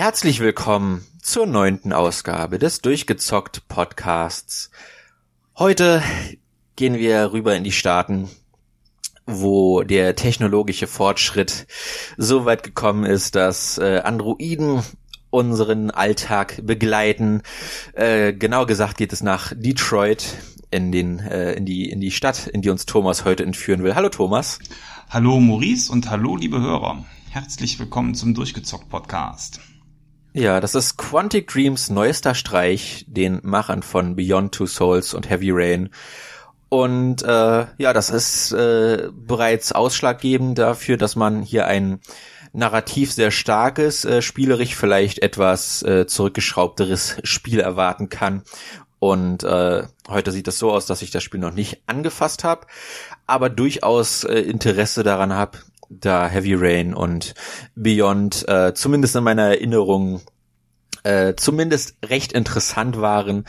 Herzlich willkommen zur 9. Ausgabe des Durchgezockt Podcasts. Heute gehen wir rüber in die Staaten, wo der technologische Fortschritt so weit gekommen ist, dass Androiden unseren Alltag begleiten. Genau gesagt geht es nach Detroit in die Stadt, in die uns Thomas heute entführen will. Hallo Thomas. Hallo Maurice und hallo liebe Hörer. Herzlich willkommen zum Durchgezockt Podcast. Ja, das ist Quantic Dreams neuester Streich, den Machern von Beyond Two Souls und Heavy Rain. Und das ist bereits ausschlaggebend dafür, dass man hier ein narrativ sehr starkes, spielerisch vielleicht etwas zurückgeschraubteres Spiel erwarten kann. Und heute sieht es so aus, dass ich das Spiel noch nicht angefasst habe, aber durchaus Interesse daran habe, da Heavy Rain und Beyond zumindest in meiner Erinnerung zumindest recht interessant waren.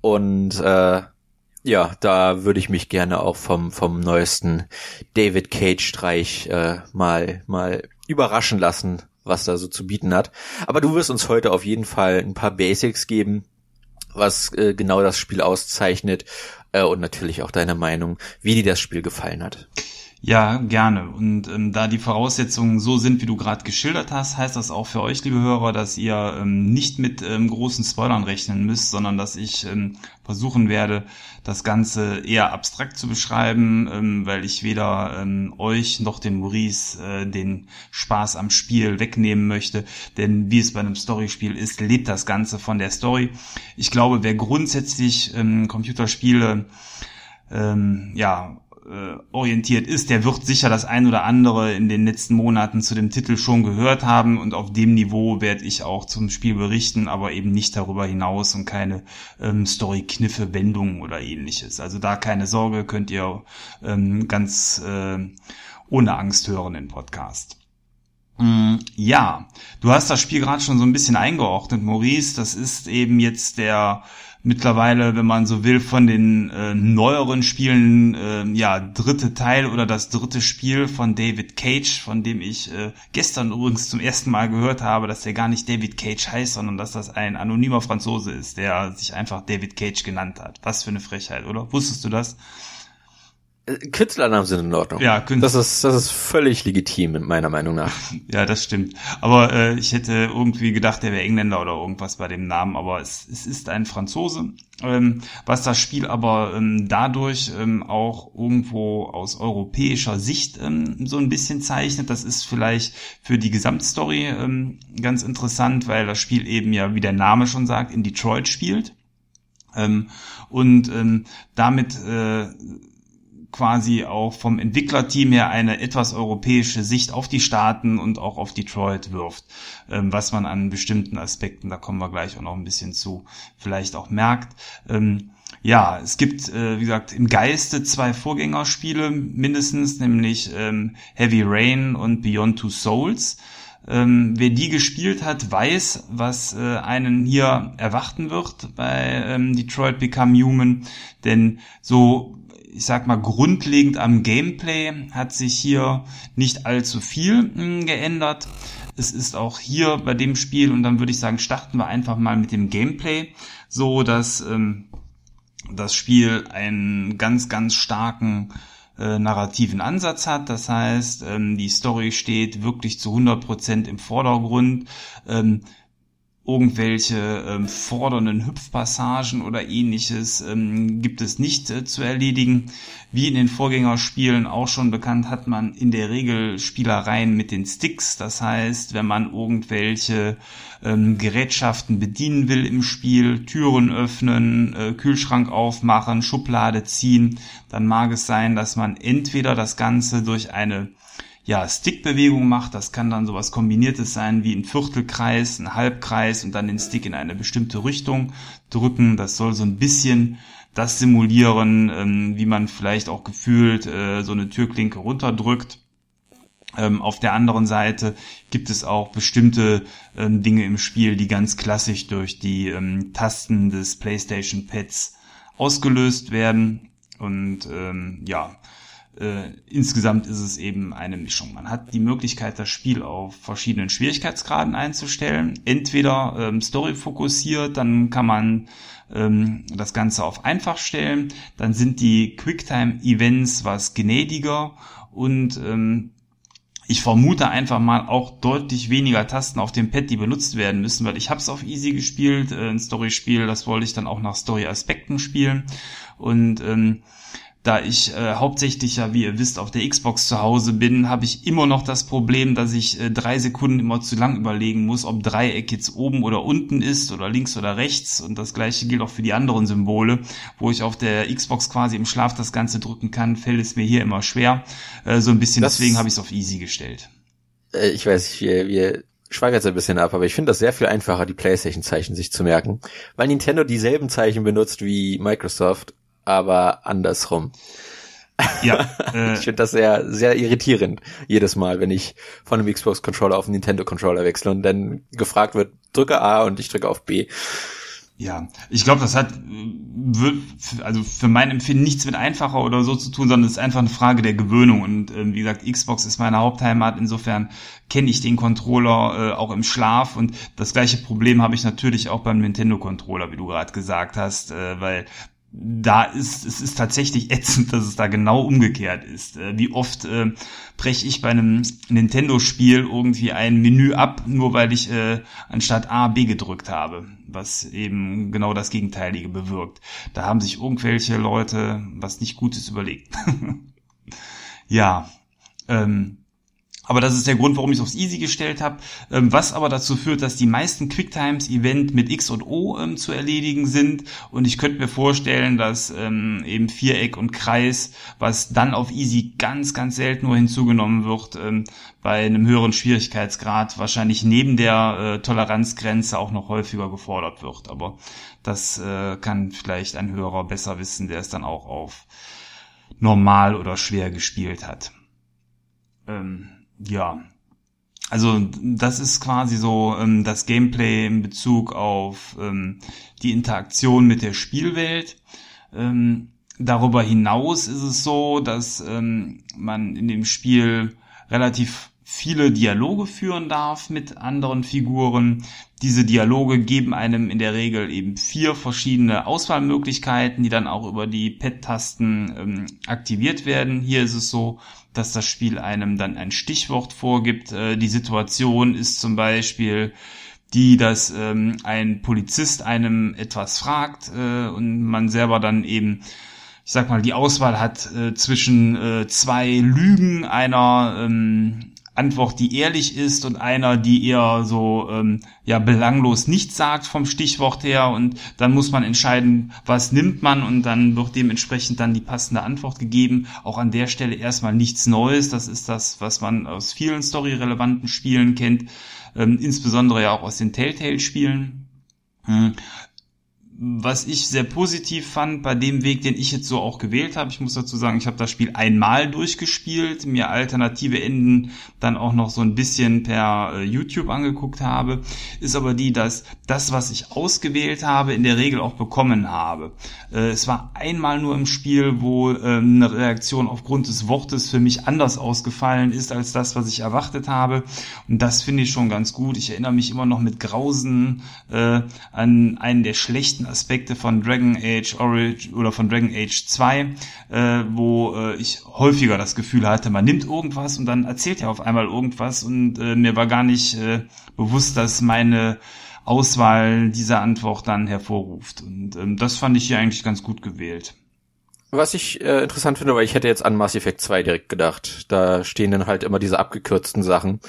Und da würde ich mich gerne auch vom neuesten David Cage Streich mal überraschen lassen, was da so zu bieten hat. Aber du wirst uns heute auf jeden Fall ein paar Basics geben, was genau das Spiel auszeichnet, und natürlich auch deine Meinung, wie dir das Spiel gefallen hat. Ja, gerne. Und da die Voraussetzungen so sind, wie du gerade geschildert hast, heißt das auch für euch, liebe Hörer, dass ihr nicht mit großen Spoilern rechnen müsst, sondern dass ich versuchen werde, das Ganze eher abstrakt zu beschreiben, weil ich weder euch noch den Maurice den Spaß am Spiel wegnehmen möchte. Denn wie es bei einem Storyspiel ist, lebt das Ganze von der Story. Ich glaube, wer grundsätzlich Computerspiele orientiert ist, der wird sicher das ein oder andere in den letzten Monaten zu dem Titel schon gehört haben, und auf dem Niveau werde ich auch zum Spiel berichten, aber eben nicht darüber hinaus und keine Story-Kniffe, Wendungen oder ähnliches. Also da keine Sorge, könnt ihr ganz ohne Angst hören den Podcast. Ja, du hast das Spiel gerade schon so ein bisschen eingeordnet, Maurice. Das ist eben jetzt der mittlerweile, wenn man so will, von den neueren Spielen, dritte Teil oder das dritte Spiel von David Cage, von dem ich gestern übrigens zum ersten Mal gehört habe, dass der gar nicht David Cage heißt, sondern dass das ein anonymer Franzose ist, der sich einfach David Cage genannt hat. Was für eine Frechheit, oder? Wusstest du das? Künstlernamen sind in Ordnung. Ja, das ist völlig legitim, meiner Meinung nach. Ja, das stimmt. Aber ich hätte irgendwie gedacht, der wäre Engländer oder irgendwas bei dem Namen, aber es ist ein Franzose. Was das Spiel aber dadurch auch irgendwo aus europäischer Sicht so ein bisschen zeichnet, das ist vielleicht für die Gesamtstory ganz interessant, weil das Spiel eben ja, wie der Name schon sagt, in Detroit spielt. Damit quasi auch vom Entwicklerteam her eine etwas europäische Sicht auf die Staaten und auch auf Detroit wirft, was man an bestimmten Aspekten, da kommen wir gleich auch noch ein bisschen zu, vielleicht auch merkt. Es gibt, wie gesagt, im Geiste zwei Vorgängerspiele mindestens, nämlich Heavy Rain und Beyond Two Souls. Wer die gespielt hat, weiß, was einen hier erwarten wird bei Detroit Become Human, denn so, ich sag mal, grundlegend am Gameplay hat sich hier nicht allzu viel geändert. Es ist auch hier bei dem Spiel, und dann würde ich sagen, starten wir einfach mal mit dem Gameplay, so dass das Spiel einen ganz, ganz starken narrativen Ansatz hat. Das heißt, die Story steht wirklich zu 100% im Vordergrund. Irgendwelche fordernden Hüpfpassagen oder ähnliches gibt es nicht zu erledigen. Wie in den Vorgängerspielen auch schon bekannt, hat man in der Regel Spielereien mit den Sticks. Das heißt, wenn man irgendwelche Gerätschaften bedienen will im Spiel, Türen öffnen, Kühlschrank aufmachen, Schublade ziehen, dann mag es sein, dass man entweder das Ganze durch eine Stickbewegung macht. Das kann dann sowas Kombiniertes sein wie ein Viertelkreis, ein Halbkreis und dann den Stick in eine bestimmte Richtung drücken. Das soll so ein bisschen das simulieren, wie man vielleicht auch gefühlt so eine Türklinke runterdrückt. Auf der anderen Seite gibt es auch bestimmte Dinge im Spiel, die ganz klassisch durch die Tasten des PlayStation Pads ausgelöst werden. Und Insgesamt ist es eben eine Mischung. Man hat die Möglichkeit, das Spiel auf verschiedenen Schwierigkeitsgraden einzustellen. Entweder story-fokussiert, dann kann man das Ganze auf einfach stellen. Dann sind die Quicktime-Events was gnädiger und ich vermute einfach mal auch deutlich weniger Tasten auf dem Pad, die benutzt werden müssen, weil ich habe es auf Easy gespielt, ein Story-Spiel, das wollte ich dann auch nach Story-Aspekten spielen. Und da ich hauptsächlich ja, wie ihr wisst, auf der Xbox zu Hause bin, habe ich immer noch das Problem, dass ich 3 Sekunden immer zu lang überlegen muss, ob Dreieck jetzt oben oder unten ist oder links oder rechts. Und das gleiche gilt auch für die anderen Symbole, wo ich auf der Xbox quasi im Schlaf das Ganze drücken kann, fällt es mir hier immer schwer. So ein bisschen, deswegen habe ich es auf Easy gestellt. Ich weiß nicht, wir schweigen jetzt ein bisschen ab, aber ich finde das sehr viel einfacher, die PlayStation-Zeichen sich zu merken, weil Nintendo dieselben Zeichen benutzt wie Microsoft, aber andersrum. Ja, ich finde das sehr, sehr irritierend jedes Mal, wenn ich von einem Xbox-Controller auf einen Nintendo-Controller wechsle und dann gefragt wird, drücke A und ich drücke auf B. Ja, ich glaube, das hat also für mein Empfinden nichts mit einfacher oder so zu tun, sondern es ist einfach eine Frage der Gewöhnung. Und wie gesagt, Xbox ist meine Hauptheimat, insofern kenne ich den Controller auch im Schlaf. Und das gleiche Problem habe ich natürlich auch beim Nintendo-Controller, wie du gerade gesagt hast, weil da ist, es ist tatsächlich ätzend, dass es da genau umgekehrt ist. Wie oft breche ich bei einem Nintendo-Spiel irgendwie ein Menü ab, nur weil ich anstatt A, B gedrückt habe, was eben genau das Gegenteilige bewirkt. Da haben sich irgendwelche Leute was nicht Gutes überlegt. Ja, aber das ist der Grund, warum ich es aufs Easy gestellt habe, was aber dazu führt, dass die meisten Quicktimes-Event mit X und O zu erledigen sind. Und ich könnte mir vorstellen, dass eben Viereck und Kreis, was dann auf Easy ganz, ganz selten nur hinzugenommen wird, bei einem höheren Schwierigkeitsgrad wahrscheinlich neben der Toleranzgrenze auch noch häufiger gefordert wird. Aber das kann vielleicht ein Hörer besser wissen, der es dann auch auf normal oder schwer gespielt hat. Ja, also das ist quasi so das Gameplay in Bezug auf die Interaktion mit der Spielwelt. Darüber hinaus ist es so, dass man in dem Spiel relativ viele Dialoge führen darf mit anderen Figuren. Diese Dialoge geben einem in der Regel eben 4 verschiedene Auswahlmöglichkeiten, die dann auch über die Pad-Tasten aktiviert werden. Hier ist es so, dass das Spiel einem dann ein Stichwort vorgibt. Die Situation ist zum Beispiel die, dass ein Polizist einem etwas fragt und man selber dann eben, ich sag mal, die Auswahl hat zwischen 2 Lügen, einer Antwort, die ehrlich ist und einer, die eher so belanglos nichts sagt vom Stichwort her, und dann muss man entscheiden, was nimmt man, und dann wird dementsprechend dann die passende Antwort gegeben. Auch an der Stelle erstmal nichts Neues, das ist das, was man aus vielen storyrelevanten Spielen kennt, insbesondere ja auch aus den Telltale-Spielen. Was ich sehr positiv fand bei dem Weg, den ich jetzt so auch gewählt habe, ich muss dazu sagen, ich habe das Spiel einmal durchgespielt, mir alternative Enden dann auch noch so ein bisschen per YouTube angeguckt habe, ist aber die, dass das, was ich ausgewählt habe, in der Regel auch bekommen habe. Es war einmal nur im Spiel, wo eine Reaktion aufgrund des Wortes für mich anders ausgefallen ist, als das, was ich erwartet habe, und das finde ich schon ganz gut. Ich erinnere mich immer noch mit Grausen an einen der schlechten Aspekte von Dragon Age Origins oder von Dragon Age 2, wo ich häufiger das Gefühl hatte, man nimmt irgendwas und dann erzählt er auf einmal irgendwas, und mir war gar nicht bewusst, dass meine Auswahl dieser Antwort dann hervorruft. Und das fand ich hier eigentlich ganz gut gewählt. Was ich interessant finde, weil ich hätte jetzt an Mass Effect 2 direkt gedacht. Da stehen dann halt immer diese abgekürzten Sachen.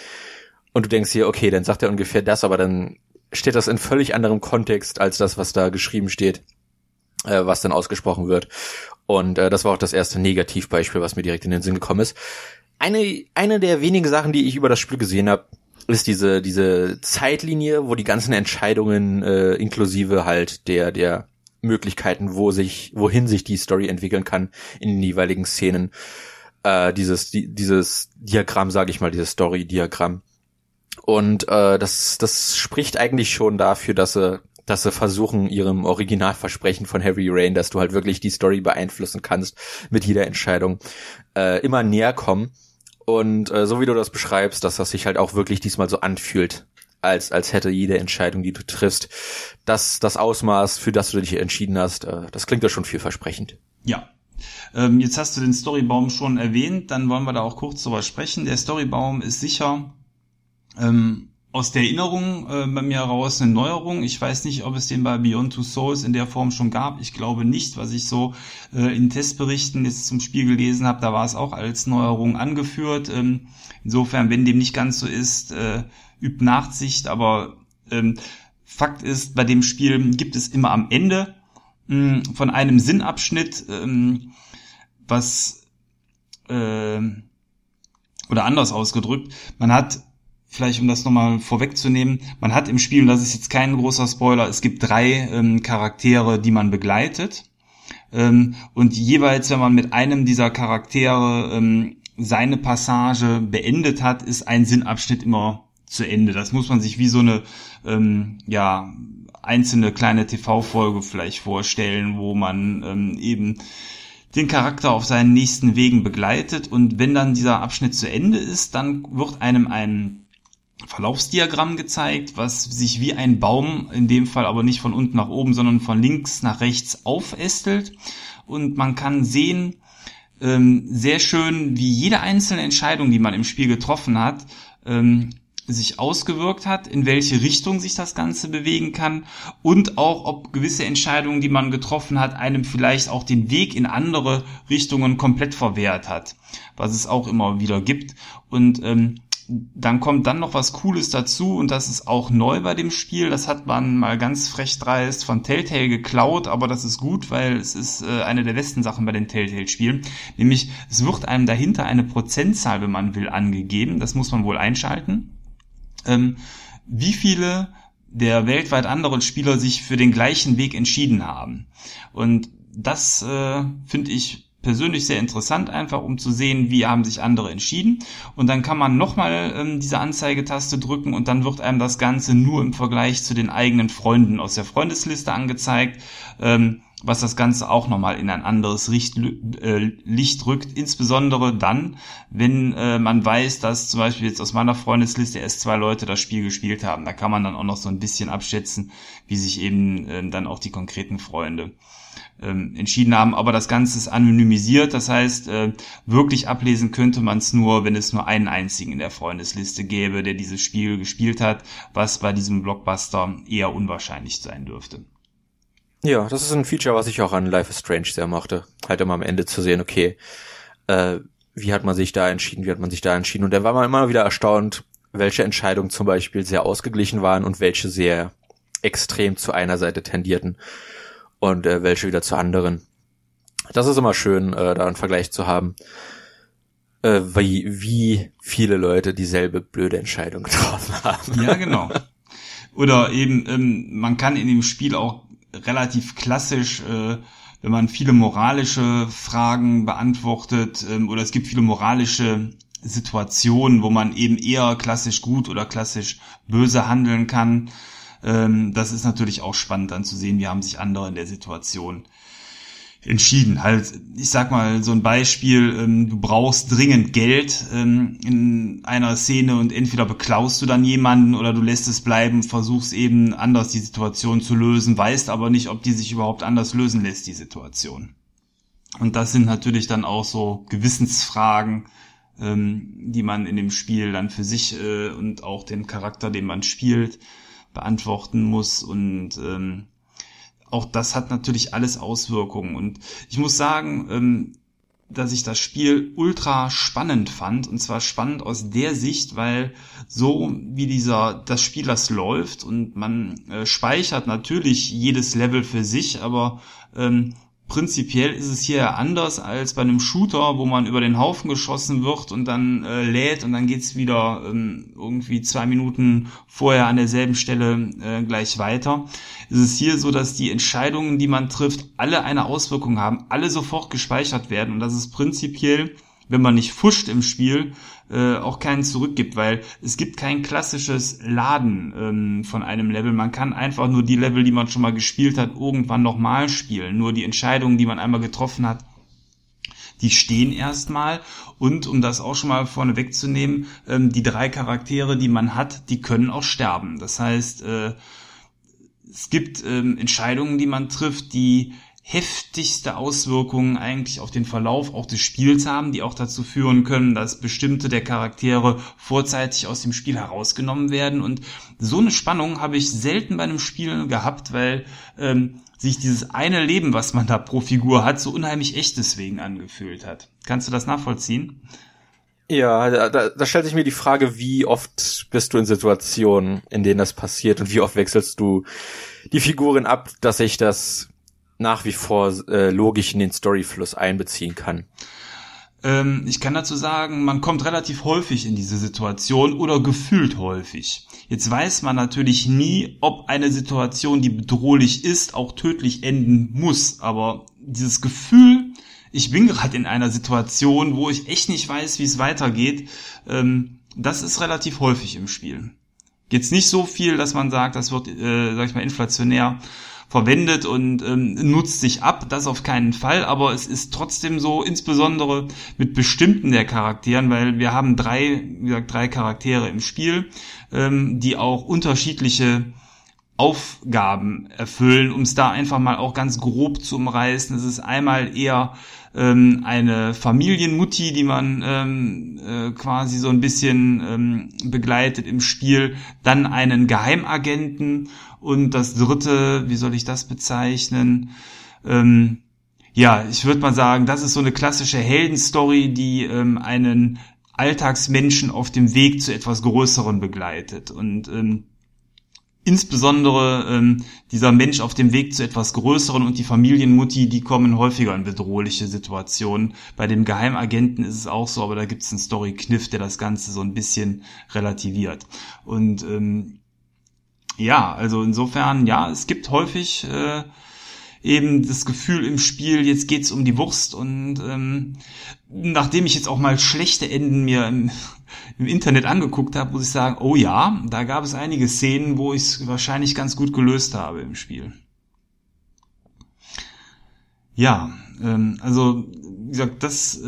Und du denkst hier, okay, dann sagt er ungefähr das, aber dann steht das in völlig anderem Kontext als das, was da geschrieben steht, was dann ausgesprochen wird. Und das war auch das erste Negativbeispiel, was mir direkt in den Sinn gekommen ist. Eine der wenigen Sachen, die ich über das Spiel gesehen habe, ist diese Zeitlinie, wo die ganzen Entscheidungen inklusive halt der Möglichkeiten, wohin sich die Story entwickeln kann in den jeweiligen Szenen, dieses Diagramm, sage ich mal, dieses Story-Diagramm. Und das spricht eigentlich schon dafür, dass sie dass sie versuchen, ihrem Originalversprechen von Heavy Rain, dass du halt wirklich die Story beeinflussen kannst mit jeder Entscheidung, immer näher kommen. Und so wie du das beschreibst, dass das sich halt auch wirklich diesmal so anfühlt, als hätte jede Entscheidung, die du triffst, das Ausmaß, für das du dich entschieden hast, das klingt ja schon vielversprechend. Ja. Jetzt hast du den Storybaum schon erwähnt, dann wollen wir da auch kurz drüber sprechen. Der Storybaum ist sicher aus der Erinnerung bei mir heraus eine Neuerung. Ich weiß nicht, ob es den bei Beyond Two Souls in der Form schon gab. Ich glaube nicht, was ich so in Testberichten jetzt zum Spiel gelesen habe. Da war es auch als Neuerung angeführt. Insofern, wenn dem nicht ganz so ist, übt Nachsicht. Aber Fakt ist, bei dem Spiel gibt es immer am Ende von einem Sinnabschnitt, oder anders ausgedrückt, man hat, vielleicht um das nochmal vorwegzunehmen, man hat im Spiel, und das ist jetzt kein großer Spoiler, es gibt 3 Charaktere, die man begleitet. Und jeweils, wenn man mit einem dieser Charaktere seine Passage beendet hat, ist ein Sinnabschnitt immer zu Ende. Das muss man sich wie so eine einzelne kleine TV-Folge vielleicht vorstellen, wo man eben den Charakter auf seinen nächsten Wegen begleitet. Und wenn dann dieser Abschnitt zu Ende ist, dann wird einem ein Verlaufsdiagramm gezeigt, was sich wie ein Baum, in dem Fall aber nicht von unten nach oben, sondern von links nach rechts aufästelt. Und man kann sehen, sehr schön, wie jede einzelne Entscheidung, die man im Spiel getroffen hat, sich ausgewirkt hat, in welche Richtung sich das Ganze bewegen kann und auch, ob gewisse Entscheidungen, die man getroffen hat, einem vielleicht auch den Weg in andere Richtungen komplett verwehrt hat, was es auch immer wieder gibt. Und dann kommt dann noch was Cooles dazu, und das ist auch neu bei dem Spiel. Das hat man mal ganz frech dreist von Telltale geklaut, aber das ist gut, weil es ist eine der besten Sachen bei den Telltale-Spielen. Nämlich, es wird einem dahinter eine Prozentzahl, wenn man will, angegeben. Das muss man wohl einschalten. Wie viele der weltweit anderen Spieler sich für den gleichen Weg entschieden haben. Und das finde ich persönlich sehr interessant, einfach um zu sehen, wie haben sich andere entschieden. Und dann kann man nochmal diese Anzeigetaste drücken, und dann wird einem das Ganze nur im Vergleich zu den eigenen Freunden aus der Freundesliste angezeigt, was das Ganze auch nochmal in ein anderes Licht rückt. Insbesondere dann, wenn man weiß, dass zum Beispiel jetzt aus meiner Freundesliste erst 2 Leute das Spiel gespielt haben. Da kann man dann auch noch so ein bisschen abschätzen, wie sich eben dann auch die konkreten Freunde entschieden haben. Aber das Ganze ist anonymisiert, das heißt, wirklich ablesen könnte man es nur, wenn es nur einen einzigen in der Freundesliste gäbe, der dieses Spiel gespielt hat, was bei diesem Blockbuster eher unwahrscheinlich sein dürfte. Ja, das ist ein Feature, was ich auch an Life is Strange sehr mochte. Halt immer am Ende zu sehen, okay, wie hat man sich da entschieden. Und dann war man immer wieder erstaunt, welche Entscheidungen zum Beispiel sehr ausgeglichen waren und welche sehr extrem zu einer Seite tendierten. Und welche wieder zu anderen. Das ist immer schön, da einen Vergleich zu haben, wie viele Leute dieselbe blöde Entscheidung getroffen haben. Ja, genau. Oder eben, man kann in dem Spiel auch relativ klassisch, wenn man viele moralische Fragen beantwortet, oder es gibt viele moralische Situationen, wo man eben eher klassisch gut oder klassisch böse handeln kann. Das ist natürlich auch spannend dann zu sehen, wie haben sich andere in der Situation entschieden. Halt, ich sag mal, so ein Beispiel, du brauchst dringend Geld in einer Szene und entweder beklaust du dann jemanden oder du lässt es bleiben, versuchst eben anders die Situation zu lösen, weißt aber nicht, ob die sich überhaupt anders lösen lässt, die Situation. Und das sind natürlich dann auch so Gewissensfragen, die man in dem Spiel dann für sich und auch den Charakter, den man spielt, beantworten muss, und auch das hat natürlich alles Auswirkungen. Und ich muss sagen, dass ich das Spiel ultra spannend fand, und zwar spannend aus der Sicht, weil so wie das Spiel das läuft, und man speichert natürlich jedes Level für sich, aber prinzipiell ist es hier anders als bei einem Shooter, wo man über den Haufen geschossen wird und dann lädt und dann geht's wieder irgendwie 2 Minuten vorher an derselben Stelle gleich weiter. Es ist hier so, dass die Entscheidungen, die man trifft, alle eine Auswirkung haben, alle sofort gespeichert werden, und das ist prinzipiell wenn man nicht fuscht im Spiel, auch keinen zurückgibt, weil es gibt kein klassisches Laden von einem Level. Man kann einfach nur die Level, die man schon mal gespielt hat, irgendwann nochmal spielen. Nur die Entscheidungen, die man einmal getroffen hat, die stehen erstmal. Und um das auch schon mal vorne wegzunehmen, die 3 Charaktere, die man hat, die können auch sterben. Das heißt, es gibt Entscheidungen, die man trifft, die heftigste Auswirkungen eigentlich auf den Verlauf auch des Spiels haben, die auch dazu führen können, dass bestimmte der Charaktere vorzeitig aus dem Spiel herausgenommen werden. Und so eine Spannung habe ich selten bei einem Spiel gehabt, weil sich dieses eine Leben, was man da pro Figur hat, so unheimlich echt deswegen angefühlt hat. Kannst du das nachvollziehen? Ja, da stellt sich mir die Frage, wie oft bist du in Situationen, in denen das passiert, und wie oft wechselst du die Figuren ab, dass ich das nach wie vor logisch in den Storyfluss einbeziehen kann. Ich kann dazu sagen, man kommt relativ häufig in diese Situation oder gefühlt häufig. Jetzt weiß man natürlich nie, ob eine Situation, die bedrohlich ist, auch tödlich enden muss. Aber dieses Gefühl, ich bin gerade in einer Situation, wo ich echt nicht weiß, wie es weitergeht, das ist relativ häufig im Spiel. Jetzt nicht so viel, dass man sagt, das wird, sag ich mal, inflationär verwendet und nutzt sich ab, das auf keinen Fall, aber es ist trotzdem so, insbesondere mit bestimmten der Charakteren, weil wir haben 3 Charaktere im Spiel, die auch unterschiedliche Aufgaben erfüllen, um es da einfach mal auch ganz grob zu umreißen. Es ist einmal eher eine Familienmutti, die man quasi so ein bisschen begleitet im Spiel, dann einen Geheimagenten und das dritte, wie soll ich das bezeichnen? Ich würde mal sagen, das ist so eine klassische Heldenstory, die einen Alltagsmenschen auf dem Weg zu etwas Größerem begleitet. Und insbesondere dieser Mensch auf dem Weg zu etwas Größerem und die Familienmutti, die kommen häufiger in bedrohliche Situationen. Bei dem Geheimagenten ist es auch so, aber da gibt es einen Story-Kniff, der das Ganze so ein bisschen relativiert. Und insofern, es gibt häufig eben das Gefühl im Spiel, jetzt geht's um die Wurst. Und nachdem ich jetzt auch mal schlechte Enden mir im Internet angeguckt habe, muss ich sagen, oh ja, da gab es einige Szenen, wo ich es wahrscheinlich ganz gut gelöst habe im Spiel. Ja, wie gesagt, das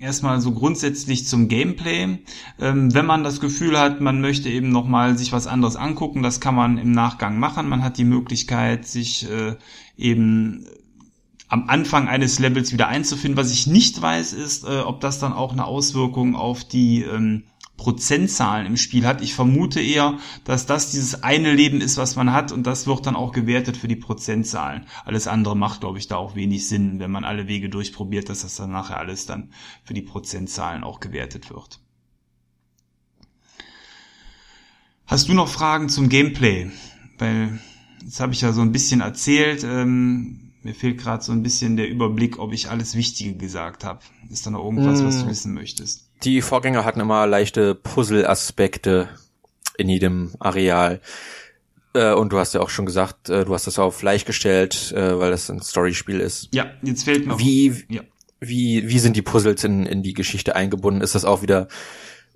erstmal so grundsätzlich zum Gameplay. Wenn man das Gefühl hat, man möchte eben nochmal sich was anderes angucken, das kann man im Nachgang machen. Man hat die Möglichkeit, sich eben am Anfang eines Levels wieder einzufinden. Was ich nicht weiß, ist, ob das dann auch eine Auswirkung auf die Prozentzahlen im Spiel hat. Ich vermute eher, dass das dieses eine Leben ist, was man hat, und das wird dann auch gewertet für die Prozentzahlen. Alles andere macht, glaube ich, da auch wenig Sinn, wenn man alle Wege durchprobiert, dass das dann nachher alles dann für die Prozentzahlen auch gewertet wird. Hast du noch Fragen zum Gameplay? Weil, jetzt habe ich ja so ein bisschen erzählt, mir fehlt gerade so ein bisschen der Überblick, ob ich alles Wichtige gesagt habe. Ist da noch irgendwas, was du wissen möchtest? Die Vorgänger hatten immer leichte Puzzle-Aspekte in jedem Areal. Und du hast ja auch schon gesagt, du hast das auf leicht gestellt, weil das ein Storyspiel ist. Ja, jetzt fehlt noch. Wie sind die Puzzles in die Geschichte eingebunden? Ist das auch wieder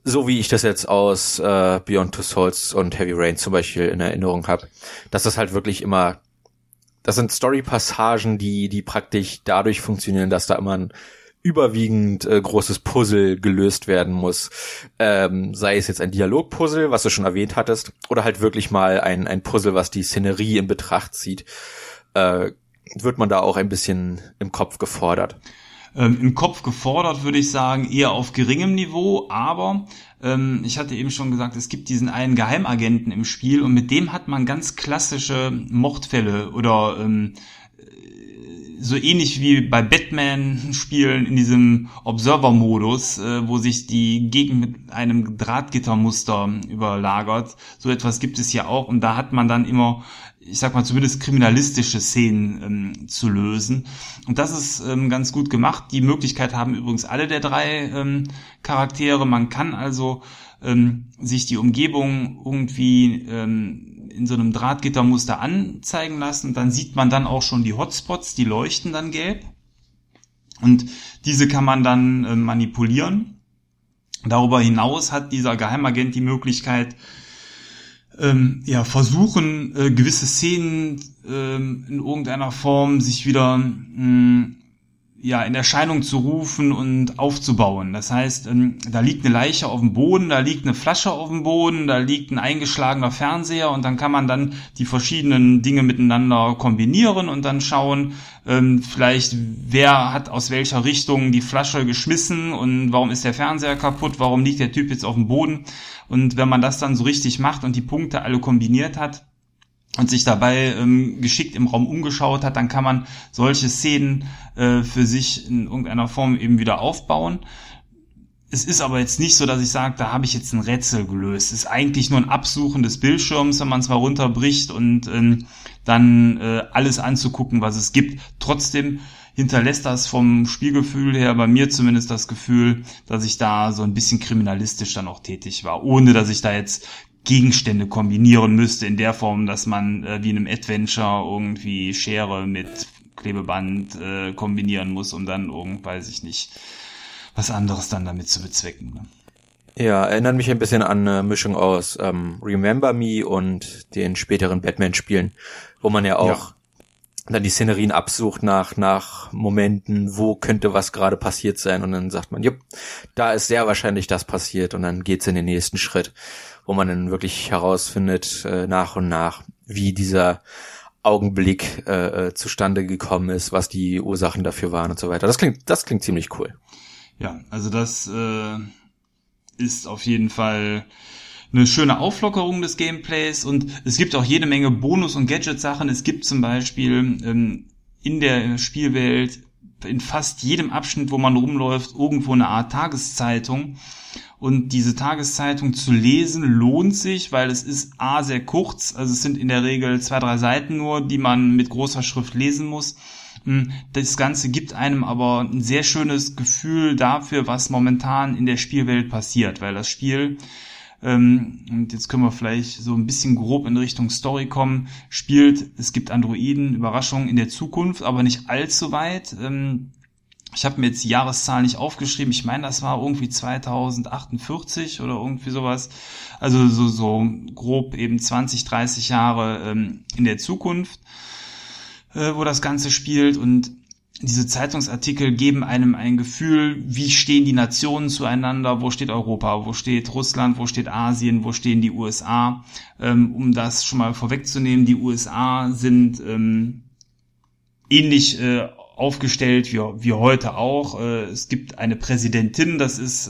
so, wie ich das jetzt aus Beyond Two Souls und Heavy Rain zum Beispiel in Erinnerung habe? Dass das halt wirklich immer, das sind Story-Passagen, die praktisch dadurch funktionieren, dass da immer ein überwiegend großes Puzzle gelöst werden muss. Sei es jetzt ein Dialogpuzzle, was du schon erwähnt hattest, oder halt wirklich mal ein Puzzle, was die Szenerie in Betracht zieht, wird man da auch ein bisschen im Kopf gefordert. Im Kopf gefordert, würde ich sagen, eher auf geringem Niveau, aber ich hatte eben schon gesagt, es gibt diesen einen Geheimagenten im Spiel und mit dem hat man ganz klassische Mordfälle oder so ähnlich wie bei Batman-Spielen in diesem Observer-Modus, wo sich die Gegend mit einem Drahtgittermuster überlagert. So etwas gibt es hier auch und da hat man dann immer, ich sag mal, zumindest kriminalistische Szenen zu lösen. Und das ist ganz gut gemacht. Die Möglichkeit haben übrigens alle der 3 Charaktere. Man kann also sich die Umgebung irgendwie in so einem Drahtgittermuster anzeigen lassen. Dann sieht man dann auch schon die Hotspots, die leuchten dann gelb. Und diese kann man dann manipulieren. Darüber hinaus hat dieser Geheimagent die Möglichkeit, versuchen, gewisse Szenen in irgendeiner Form sich wieder in Erscheinung zu rufen und aufzubauen. Das heißt, da liegt eine Leiche auf dem Boden, da liegt eine Flasche auf dem Boden, da liegt ein eingeschlagener Fernseher und dann kann man dann die verschiedenen Dinge miteinander kombinieren und dann schauen, vielleicht wer hat aus welcher Richtung die Flasche geschmissen und warum ist der Fernseher kaputt, warum liegt der Typ jetzt auf dem Boden. Und wenn man das dann so richtig macht und die Punkte alle kombiniert hat und sich dabei geschickt im Raum umgeschaut hat, dann kann man solche Szenen für sich in irgendeiner Form eben wieder aufbauen. Es ist aber jetzt nicht so, dass ich sage, da habe ich jetzt ein Rätsel gelöst. Es ist eigentlich nur ein Absuchen des Bildschirms, wenn man es mal runterbricht und dann alles anzugucken, was es gibt. Trotzdem hinterlässt das vom Spielgefühl her bei mir zumindest das Gefühl, dass ich da so ein bisschen kriminalistisch dann auch tätig war, ohne dass ich da jetzt Gegenstände kombinieren müsste in der Form, dass man wie in einem Adventure irgendwie Schere mit Klebeband kombinieren muss, um dann was anderes dann damit zu bezwecken. Ne? Ja, erinnert mich ein bisschen an eine Mischung aus Remember Me und den späteren Batman-Spielen, wo man ja auch dann die Szenerien absucht nach Momenten, wo könnte was gerade passiert sein und dann sagt man, da ist sehr wahrscheinlich das passiert und dann geht's in den nächsten Schritt, wo man dann wirklich herausfindet, nach und nach, wie dieser Augenblick zustande gekommen ist, was die Ursachen dafür waren und so weiter. Das klingt ziemlich cool. Ja, also das ist auf jeden Fall eine schöne Auflockerung des Gameplays und es gibt auch jede Menge Bonus- und Gadget-Sachen. Es gibt zum Beispiel in der Spielwelt in fast jedem Abschnitt, wo man rumläuft, irgendwo eine Art Tageszeitung. Und diese Tageszeitung zu lesen lohnt sich, weil es ist A, sehr kurz, also es sind in der Regel 2-3 Seiten nur, die man mit großer Schrift lesen muss. Das Ganze gibt einem aber ein sehr schönes Gefühl dafür, was momentan in der Spielwelt passiert, weil das Spiel, und jetzt können wir vielleicht so ein bisschen grob in Richtung Story kommen, spielt, es gibt Androiden, Überraschungen in der Zukunft, aber nicht allzu weit. Ich habe mir jetzt die Jahreszahl nicht aufgeschrieben, ich meine, das war irgendwie 2048 oder irgendwie sowas, also so grob eben 20, 30 Jahre in der Zukunft, wo das Ganze spielt, und diese Zeitungsartikel geben einem ein Gefühl, wie stehen die Nationen zueinander, wo steht Europa, wo steht Russland, wo steht Asien, wo stehen die USA. Um das schon mal vorwegzunehmen, die USA sind ähnlich aufgestellt wie heute auch. Es gibt eine Präsidentin, das ist,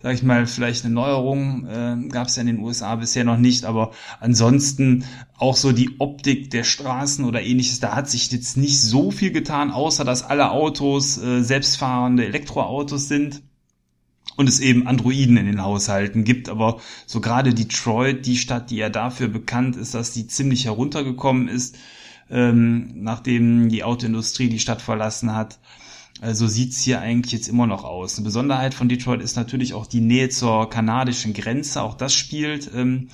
sag ich mal, vielleicht eine Neuerung, gab es ja in den USA bisher noch nicht, aber ansonsten auch so die Optik der Straßen oder ähnliches, da hat sich jetzt nicht so viel getan, außer dass alle Autos selbstfahrende Elektroautos sind und es eben Androiden in den Haushalten gibt, aber so gerade Detroit, die Stadt, die ja dafür bekannt ist, dass sie ziemlich heruntergekommen ist, nachdem die Autoindustrie die Stadt verlassen hat. Also sieht's hier eigentlich jetzt immer noch aus. Eine Besonderheit von Detroit ist natürlich auch die Nähe zur kanadischen Grenze. Auch das spielt in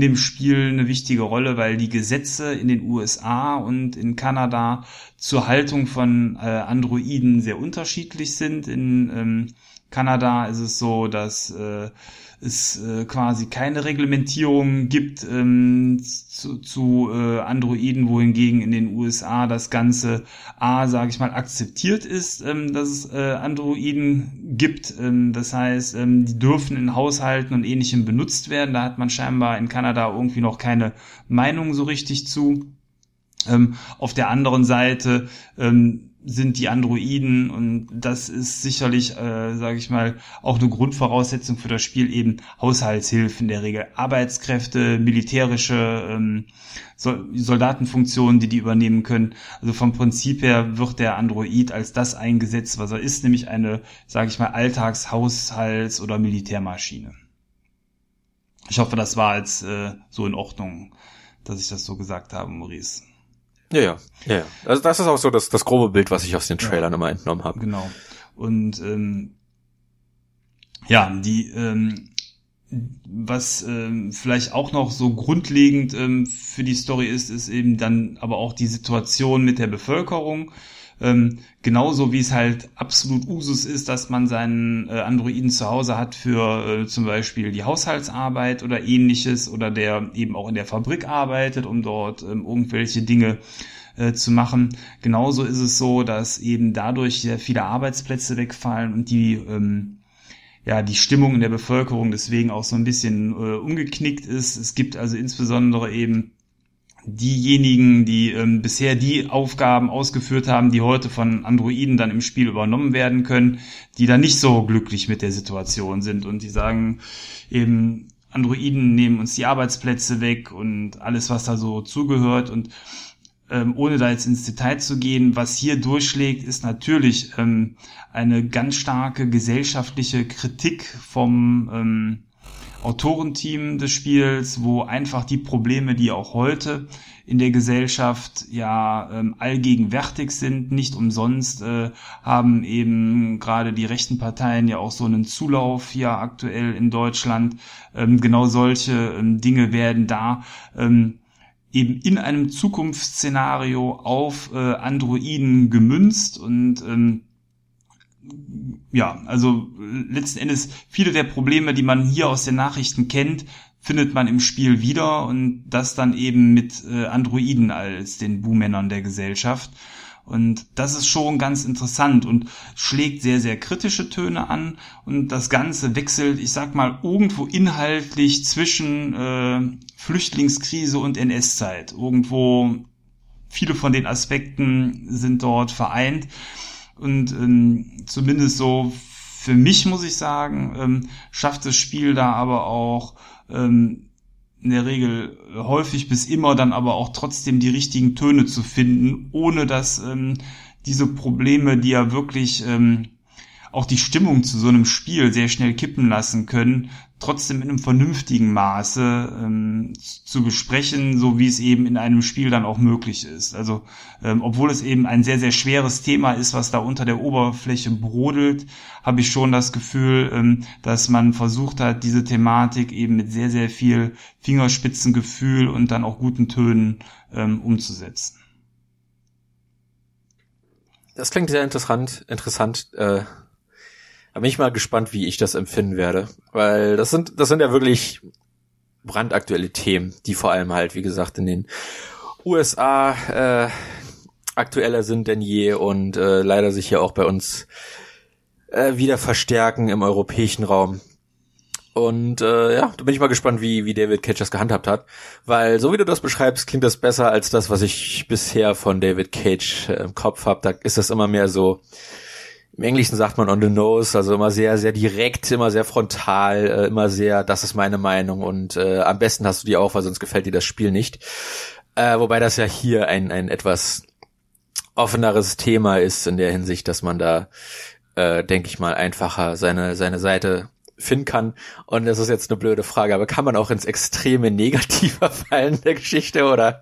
dem Spiel eine wichtige Rolle, weil die Gesetze in den USA und in Kanada zur Haltung von Androiden sehr unterschiedlich sind. In Kanada ist es so, dass es quasi keine Reglementierung gibt zu Androiden, wohingegen in den USA das Ganze akzeptiert ist, dass es Androiden gibt. Das heißt, die dürfen in Haushalten und Ähnlichem benutzt werden. Da hat man scheinbar in Kanada irgendwie noch keine Meinung so richtig zu. Auf der anderen Seite sind die Androiden, und das ist sicherlich, auch eine Grundvoraussetzung für das Spiel, eben Haushaltshilfen in der Regel. Arbeitskräfte, militärische Soldatenfunktionen, die übernehmen können. Also vom Prinzip her wird der Android als das eingesetzt, was er ist, nämlich eine, Alltags-, Haushalts- oder Militärmaschine. Ich hoffe, das war jetzt so in Ordnung, dass ich das so gesagt habe, Maurice. Ja. Also das ist auch so das grobe Bild, was ich aus den Trailern immer entnommen habe. Genau. Und was vielleicht auch noch so grundlegend für die Story ist eben dann aber auch die Situation mit der Bevölkerung. Genauso wie es halt absolut Usus ist, dass man seinen Androiden zu Hause hat für zum Beispiel die Haushaltsarbeit oder ähnliches, oder der eben auch in der Fabrik arbeitet, um dort irgendwelche Dinge zu machen. Genauso ist es so, dass eben dadurch sehr viele Arbeitsplätze wegfallen und die Stimmung in der Bevölkerung deswegen auch so ein bisschen umgeknickt ist. Es gibt also insbesondere eben diejenigen, die bisher die Aufgaben ausgeführt haben, die heute von Androiden dann im Spiel übernommen werden können, die dann nicht so glücklich mit der Situation sind und die sagen eben, Androiden nehmen uns die Arbeitsplätze weg und alles, was da so zugehört. Und ohne da jetzt ins Detail zu gehen, was hier durchschlägt, ist natürlich eine ganz starke gesellschaftliche Kritik vom Autorenteam des Spiels, wo einfach die Probleme, die auch heute in der Gesellschaft allgegenwärtig sind, nicht umsonst haben eben gerade die rechten Parteien ja auch so einen Zulauf hier aktuell in Deutschland. Genau solche Dinge werden da eben in einem Zukunftsszenario auf Androiden gemünzt und also letzten Endes viele der Probleme, die man hier aus den Nachrichten kennt, findet man im Spiel wieder und das dann eben mit Androiden als den Buhmännern der Gesellschaft. Und das ist schon ganz interessant und schlägt sehr, sehr kritische Töne an. Und das Ganze wechselt, ich sag mal, irgendwo inhaltlich zwischen Flüchtlingskrise und NS-Zeit. Irgendwo viele von den Aspekten sind dort vereint. Und zumindest so für mich, muss ich sagen, schafft das Spiel da aber auch in der Regel häufig bis immer dann aber auch trotzdem die richtigen Töne zu finden, ohne dass diese Probleme, die ja wirklich auch die Stimmung zu so einem Spiel sehr schnell kippen lassen können, trotzdem in einem vernünftigen Maße zu besprechen, so wie es eben in einem Spiel dann auch möglich ist. Also obwohl es eben ein sehr, sehr schweres Thema ist, was da unter der Oberfläche brodelt, habe ich schon das Gefühl, dass man versucht hat, diese Thematik eben mit sehr, sehr viel Fingerspitzengefühl und dann auch guten Tönen umzusetzen. Das klingt sehr interessant. Da bin ich mal gespannt, wie ich das empfinden werde, weil das sind ja wirklich brandaktuelle Themen, die vor allem halt, wie gesagt, in den USA aktueller sind denn je und leider sich ja auch bei uns wieder verstärken im europäischen Raum. Und da bin ich mal gespannt, wie David Cage das gehandhabt hat, weil so wie du das beschreibst, klingt das besser als das, was ich bisher von David Cage im Kopf habe. Da ist das immer mehr so, im Englischen sagt man on the nose, also immer sehr, sehr direkt, immer sehr frontal, immer sehr, das ist meine Meinung und am besten hast du die auch, weil sonst gefällt dir das Spiel nicht. Wobei das ja hier ein etwas offeneres Thema ist in der Hinsicht, dass man da, denke ich mal, einfacher seine Seite finden kann. Und das ist jetzt eine blöde Frage, aber kann man auch ins extreme Negativ verfallen der Geschichte oder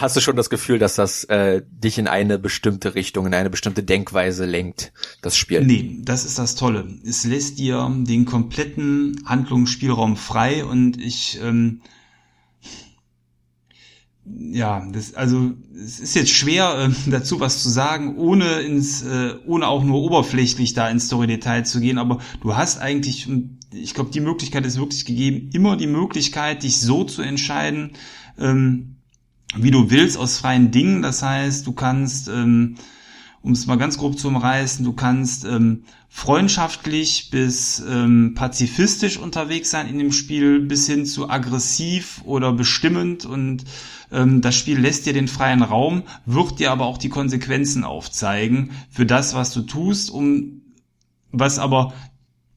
hast du schon das Gefühl, dass das dich in eine bestimmte Richtung, in eine bestimmte Denkweise lenkt, das Spiel? Nee, das ist das Tolle. Es lässt dir den kompletten Handlungsspielraum frei und ich es ist jetzt schwer, dazu was zu sagen, ohne auch nur oberflächlich da ins Story-Detail zu gehen, aber du hast eigentlich, ich glaube, die Möglichkeit ist wirklich gegeben, immer die Möglichkeit, dich so zu entscheiden, wie du willst, aus freien Dingen. Das heißt, du kannst, um es mal ganz grob zu umreißen, du kannst freundschaftlich bis pazifistisch unterwegs sein in dem Spiel, bis hin zu aggressiv oder bestimmend und das Spiel lässt dir den freien Raum, wird dir aber auch die Konsequenzen aufzeigen für das, was du tust, was aber,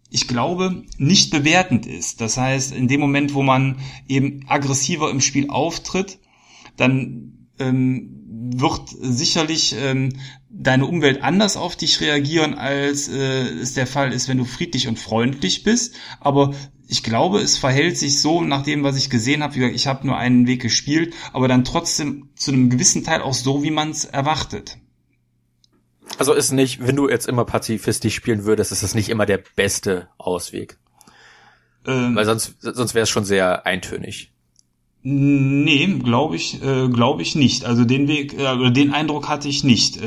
ich glaube, nicht bewertend ist. Das heißt, in dem Moment, wo man eben aggressiver im Spiel auftritt, dann wird sicherlich deine Umwelt anders auf dich reagieren, als es der Fall ist, wenn du friedlich und freundlich bist. Aber ich glaube, es verhält sich so, nach dem, was ich gesehen habe, wie gesagt, ich habe nur einen Weg gespielt, aber dann trotzdem zu einem gewissen Teil auch so, wie man es erwartet. Also ist nicht, wenn du jetzt immer pazifistisch spielen würdest, ist das nicht immer der beste Ausweg. Weil sonst wäre es schon sehr eintönig. Nee, glaube ich nicht. Also den Weg, den Eindruck hatte ich nicht.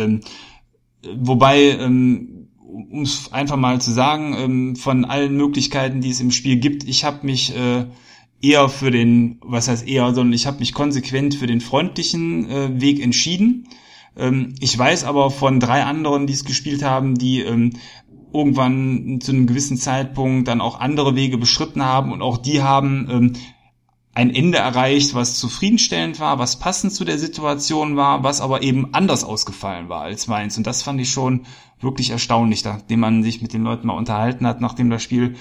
Wobei, um es einfach mal zu sagen, von allen Möglichkeiten, die es im Spiel gibt, ich habe mich eher für den, was heißt eher, sondern ich habe mich konsequent für den freundlichen Weg entschieden. Ich weiß aber von 3 anderen, die es gespielt haben, die irgendwann zu einem gewissen Zeitpunkt dann auch andere Wege beschritten haben, und auch die haben ein Ende erreicht, was zufriedenstellend war, was passend zu der Situation war, was aber eben anders ausgefallen war als meins. Und das fand ich schon wirklich erstaunlich, nachdem man sich mit den Leuten mal unterhalten hat, nachdem das Spiel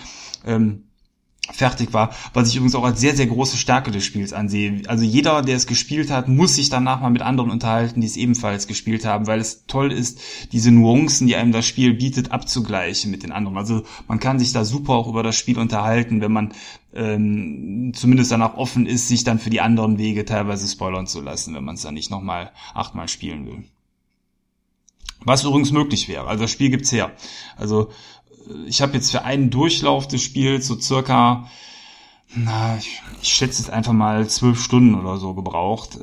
fertig war, was ich übrigens auch als sehr, sehr große Stärke des Spiels ansehe. Also jeder, der es gespielt hat, muss sich danach mal mit anderen unterhalten, die es ebenfalls gespielt haben, weil es toll ist, diese Nuancen, die einem das Spiel bietet, abzugleichen mit den anderen. Also man kann sich da super auch über das Spiel unterhalten, wenn man zumindest danach offen ist, sich dann für die anderen Wege teilweise spoilern zu lassen, wenn man es dann nicht nochmal 8-mal spielen will. Was übrigens möglich wäre. Also das Spiel gibt's her. Also ich habe jetzt für einen Durchlauf des Spiels so circa, ich schätze jetzt einfach mal 12 Stunden oder so gebraucht.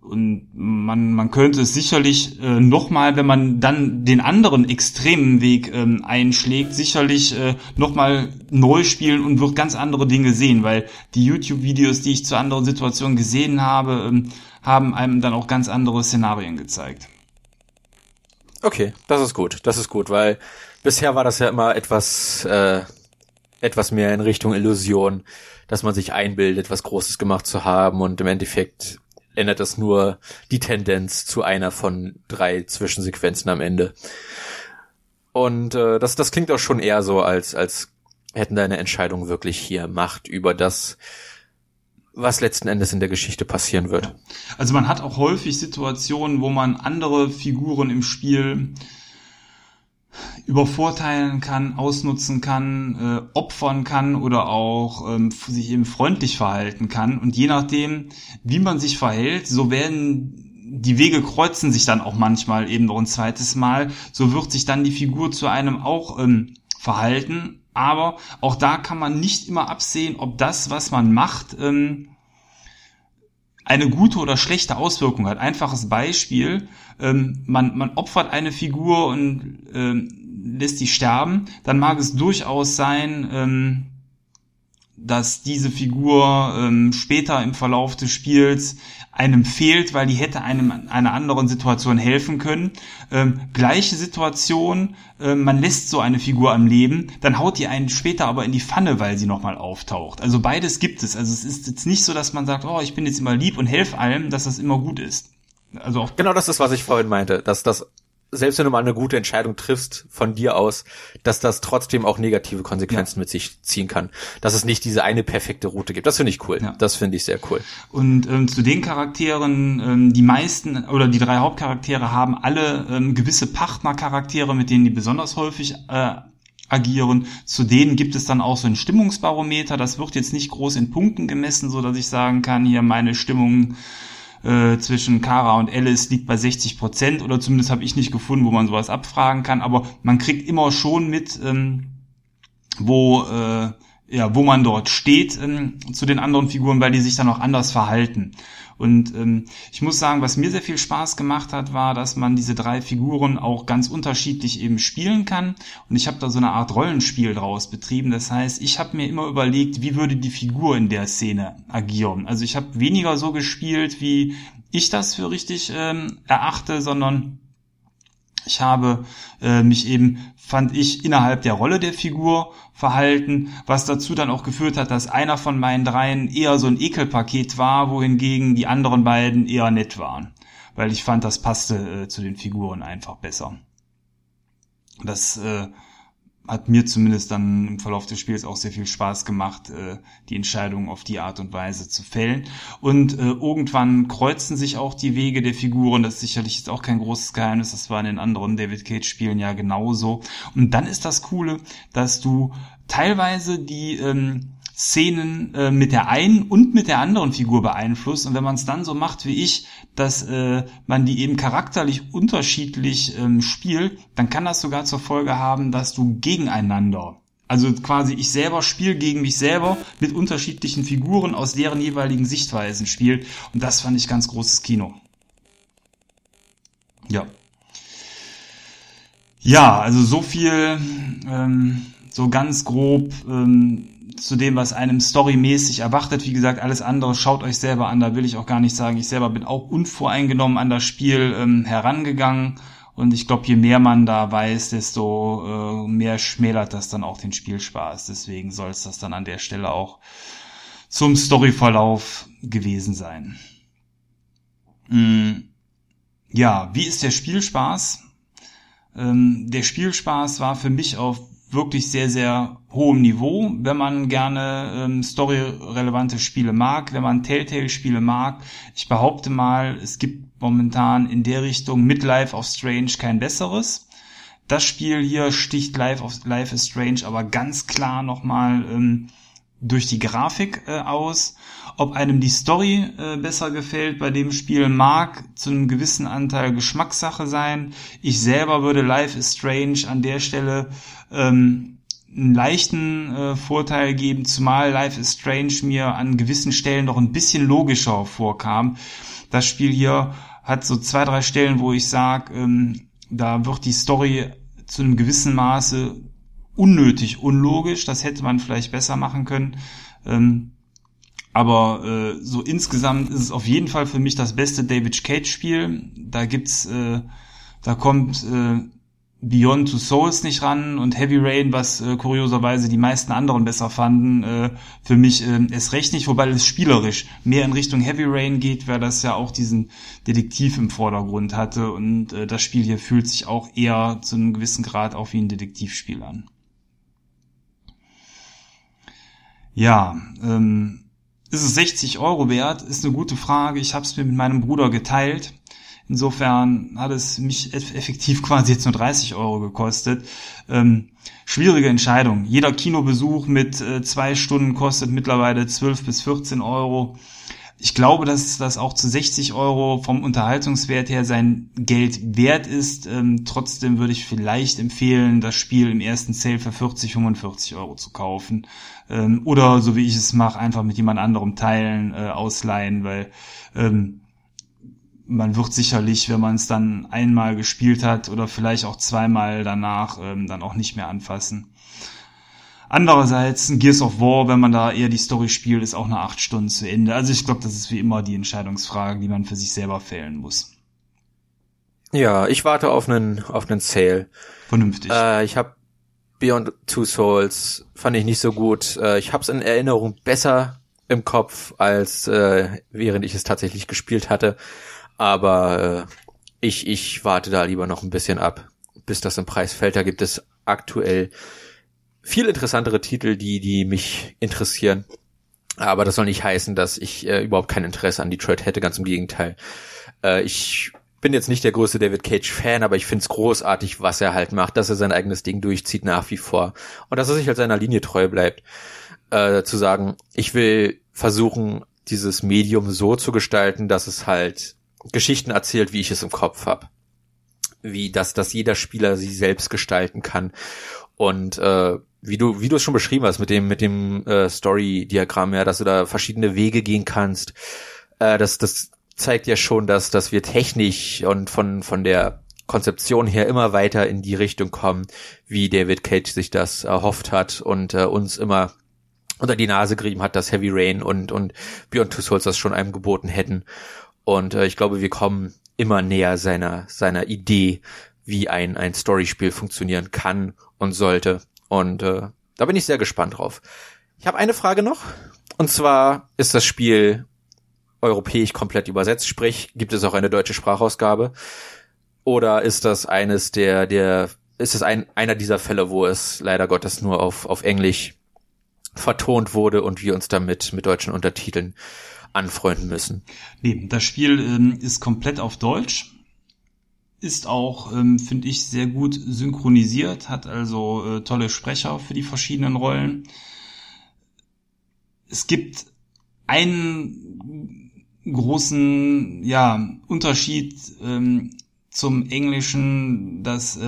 Und man könnte es sicherlich nochmal, wenn man dann den anderen extremen Weg einschlägt, sicherlich nochmal neu spielen und wird ganz andere Dinge sehen, weil die YouTube-Videos, die ich zu anderen Situationen gesehen habe, haben einem dann auch ganz andere Szenarien gezeigt. Okay, das ist gut, weil bisher war das ja immer etwas mehr in Richtung Illusion, dass man sich einbildet, was Großes gemacht zu haben, und im Endeffekt ändert das nur die Tendenz zu einer von 3 Zwischensequenzen am Ende. Und das klingt auch schon eher so, als hätten deine Entscheidungen wirklich hier Macht über das, was letzten Endes in der Geschichte passieren wird. Also man hat auch häufig Situationen, wo man andere Figuren im Spiel übervorteilen kann, ausnutzen kann, opfern kann oder auch sich eben freundlich verhalten kann. Und je nachdem, wie man sich verhält, so werden die Wege kreuzen sich dann auch manchmal eben noch ein zweites Mal. So wird sich dann die Figur zu einem auch verhalten. Aber auch da kann man nicht immer absehen, ob das, was man macht, eine gute oder schlechte Auswirkung hat. Einfaches Beispiel, man opfert eine Figur und lässt die sterben, dann mag es durchaus sein, dass diese Figur später im Verlauf des Spiels einem fehlt, weil die hätte einem in einer anderen Situation helfen können. Gleiche Situation, man lässt so eine Figur am Leben, dann haut die einen später aber in die Pfanne, weil sie nochmal auftaucht. Also beides gibt es. Also es ist jetzt nicht so, dass man sagt, ich bin jetzt immer lieb und helfe allem, dass das immer gut ist. Also auch genau das ist, was ich vorhin meinte, dass das, selbst wenn du mal eine gute Entscheidung triffst von dir aus, dass das trotzdem auch negative Konsequenzen mit sich ziehen kann. Dass es nicht diese eine perfekte Route gibt. Das finde ich cool. Ja. Das finde ich sehr cool. Und zu den Charakteren, die meisten oder die 3 Hauptcharaktere haben alle gewisse Partnercharaktere, mit denen die besonders häufig agieren. Zu denen gibt es dann auch so ein Stimmungsbarometer. Das wird jetzt nicht groß in Punkten gemessen, so dass ich sagen kann, hier meine Stimmung zwischen Kara und Alice liegt bei 60%, oder zumindest habe ich nicht gefunden, wo man sowas abfragen kann, aber man kriegt immer schon mit, wo man dort steht zu den anderen Figuren, weil die sich dann auch anders verhalten. Und ich muss sagen, was mir sehr viel Spaß gemacht hat, war, dass man diese 3 Figuren auch ganz unterschiedlich eben spielen kann. Und ich habe da so eine Art Rollenspiel draus betrieben. Das heißt, ich habe mir immer überlegt, wie würde die Figur in der Szene agieren. Also ich habe weniger so gespielt, wie ich das für richtig erachte, sondern ich habe mich eben, fand ich, innerhalb der Rolle der Figur verhalten, was dazu dann auch geführt hat, dass einer von meinen 3 eher so ein Ekelpaket war, wohingegen die anderen beiden eher nett waren. Weil ich fand, das passte zu den Figuren einfach besser. Das hat mir zumindest dann im Verlauf des Spiels auch sehr viel Spaß gemacht, die Entscheidungen auf die Art und Weise zu fällen. Und irgendwann kreuzen sich auch die Wege der Figuren. Das ist sicherlich jetzt auch kein großes Geheimnis. Das war in den anderen David Cage-Spielen ja genauso. Und dann ist das Coole, dass du teilweise die Szenen mit der einen und mit der anderen Figur beeinflusst. Und wenn man es dann so macht wie ich, dass man die eben charakterlich unterschiedlich spielt, dann kann das sogar zur Folge haben, dass du gegeneinander Also quasi ich selber spiele gegen mich selber mit unterschiedlichen Figuren aus deren jeweiligen Sichtweisen spielt. Und das fand ich ganz großes Kino. Ja. Ja, also so viel, so ganz grob zu dem, was einem storymäßig erwartet. Wie gesagt, alles andere schaut euch selber an, da will ich auch gar nicht sagen. Ich selber bin auch unvoreingenommen an das Spiel herangegangen. Und ich glaube, je mehr man da weiß, desto mehr schmälert das dann auch den Spielspaß. Deswegen soll es das dann an der Stelle auch zum Storyverlauf gewesen sein. Ja, wie ist der Spielspaß? Der Spielspaß war für mich auf wirklich sehr, sehr hohem Niveau, wenn man gerne storyrelevante Spiele mag, wenn man Telltale-Spiele mag. Ich behaupte mal, es gibt momentan in der Richtung mit Life is Strange kein besseres. Das Spiel hier sticht Life is Strange aber ganz klar nochmal durch die Grafik aus. Ob einem die Story besser gefällt bei dem Spiel, mag zu einem gewissen Anteil Geschmackssache sein. Ich selber würde Life is Strange an der Stelle einen leichten Vorteil geben, zumal Life is Strange mir an gewissen Stellen noch ein bisschen logischer vorkam. Das Spiel hier hat so 2-3 Stellen, wo ich sage, da wird die Story zu einem gewissen Maße unnötig unlogisch. Das hätte man vielleicht besser machen können. Aber so insgesamt ist es auf jeden Fall für mich das beste David Cage-Spiel. Da kommt Beyond Two Souls nicht ran und Heavy Rain, was kurioserweise die meisten anderen besser fanden, für mich erst recht nicht, wobei es spielerisch mehr in Richtung Heavy Rain geht, weil das ja auch diesen Detektiv im Vordergrund hatte und das Spiel hier fühlt sich auch eher zu einem gewissen Grad auch wie ein Detektivspiel an. Ja, ist es 60 € wert? Ist eine gute Frage. Ich habe es mir mit meinem Bruder geteilt. Insofern hat es mich effektiv quasi jetzt nur 30 € gekostet. Schwierige Entscheidung. Jeder Kinobesuch mit 2 Stunden kostet mittlerweile 12 bis 14 €. Ich glaube, dass das auch zu 60 € vom Unterhaltungswert her sein Geld wert ist. Trotzdem würde ich vielleicht empfehlen, das Spiel im ersten Sale für 40, 45 € zu kaufen. Oder, so wie ich es mache, einfach mit jemand anderem teilen, ausleihen, weil man wird sicherlich, wenn man es dann einmal gespielt hat oder vielleicht auch zweimal danach, dann auch nicht mehr anfassen. Andererseits, ein Gears of War, wenn man da eher die Story spielt, ist auch nach 8 Stunden zu Ende. Also ich glaube, das ist wie immer die Entscheidungsfrage, die man für sich selber fällen muss. Ja, ich warte auf einen Sale. Vernünftig. Ich habe Beyond Two Souls, fand ich nicht so gut. Ich habe es in Erinnerung besser im Kopf, als während ich es tatsächlich gespielt hatte. Aber ich warte da lieber noch ein bisschen ab, bis das im Preis fällt. Da gibt es aktuell viel interessantere Titel, die mich interessieren. Aber das soll nicht heißen, dass ich überhaupt kein Interesse an Detroit hätte. Ganz im Gegenteil. Ich bin jetzt nicht der größte David Cage-Fan, aber ich find's großartig, was er halt macht, dass er sein eigenes Ding durchzieht nach wie vor. Und dass er sich halt seiner Linie treu bleibt. Zu sagen, ich will versuchen, dieses Medium so zu gestalten, dass es halt Geschichten erzählt, wie ich es im Kopf habe. Wie dass jeder Spieler sie selbst gestalten kann. Und wie du es schon beschrieben hast mit dem Story-Diagramm, ja, dass du da verschiedene Wege gehen kannst, das zeigt ja schon, dass wir technisch und von der Konzeption her immer weiter in die Richtung kommen, wie David Cage sich das erhofft hat und uns immer unter die Nase gerieben hat, dass Heavy Rain und Beyond Two Souls das schon einem geboten hätten. Und ich glaube, wir kommen immer näher seiner Idee, wie ein Storyspiel funktionieren kann und sollte. Und da bin ich sehr gespannt drauf. Ich habe eine Frage noch. Und zwar ist das Spiel europäisch komplett übersetzt. Sprich, gibt es auch eine deutsche Sprachausgabe? Oder ist das eines einer dieser Fälle, wo es leider Gottes nur auf Englisch vertont wurde und wir uns damit mit deutschen Untertiteln anfreunden müssen? Nee, das Spiel ist komplett auf Deutsch. Ist auch, finde ich, sehr gut synchronisiert, hat also tolle Sprecher für die verschiedenen Rollen. Es gibt einen großen Unterschied zum Englischen, dass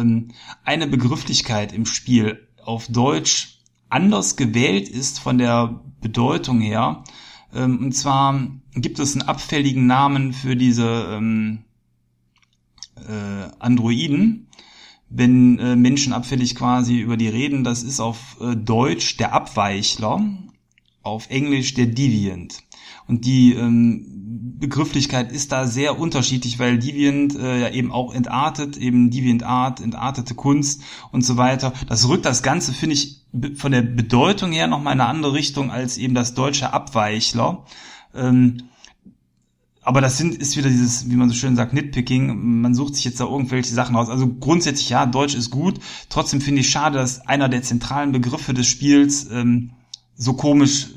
eine Begrifflichkeit im Spiel auf Deutsch anders gewählt ist von der Bedeutung her. Und zwar gibt es einen abfälligen Namen für diese Androiden, wenn Menschen abfällig quasi über die reden. Das ist auf Deutsch der Abweichler, auf Englisch der Deviant. Und die Begrifflichkeit ist da sehr unterschiedlich, weil Deviant ja eben auch entartet, eben Deviant Art, entartete Kunst und so weiter. Das rückt das Ganze, finde ich, von der Bedeutung her nochmal in eine andere Richtung als eben das deutsche Abweichler. Aber das ist wieder dieses, wie man so schön sagt, Nitpicking. Man sucht sich jetzt da irgendwelche Sachen raus. Also grundsätzlich ja, Deutsch ist gut. Trotzdem finde ich schade, dass einer der zentralen Begriffe des Spiels so komisch,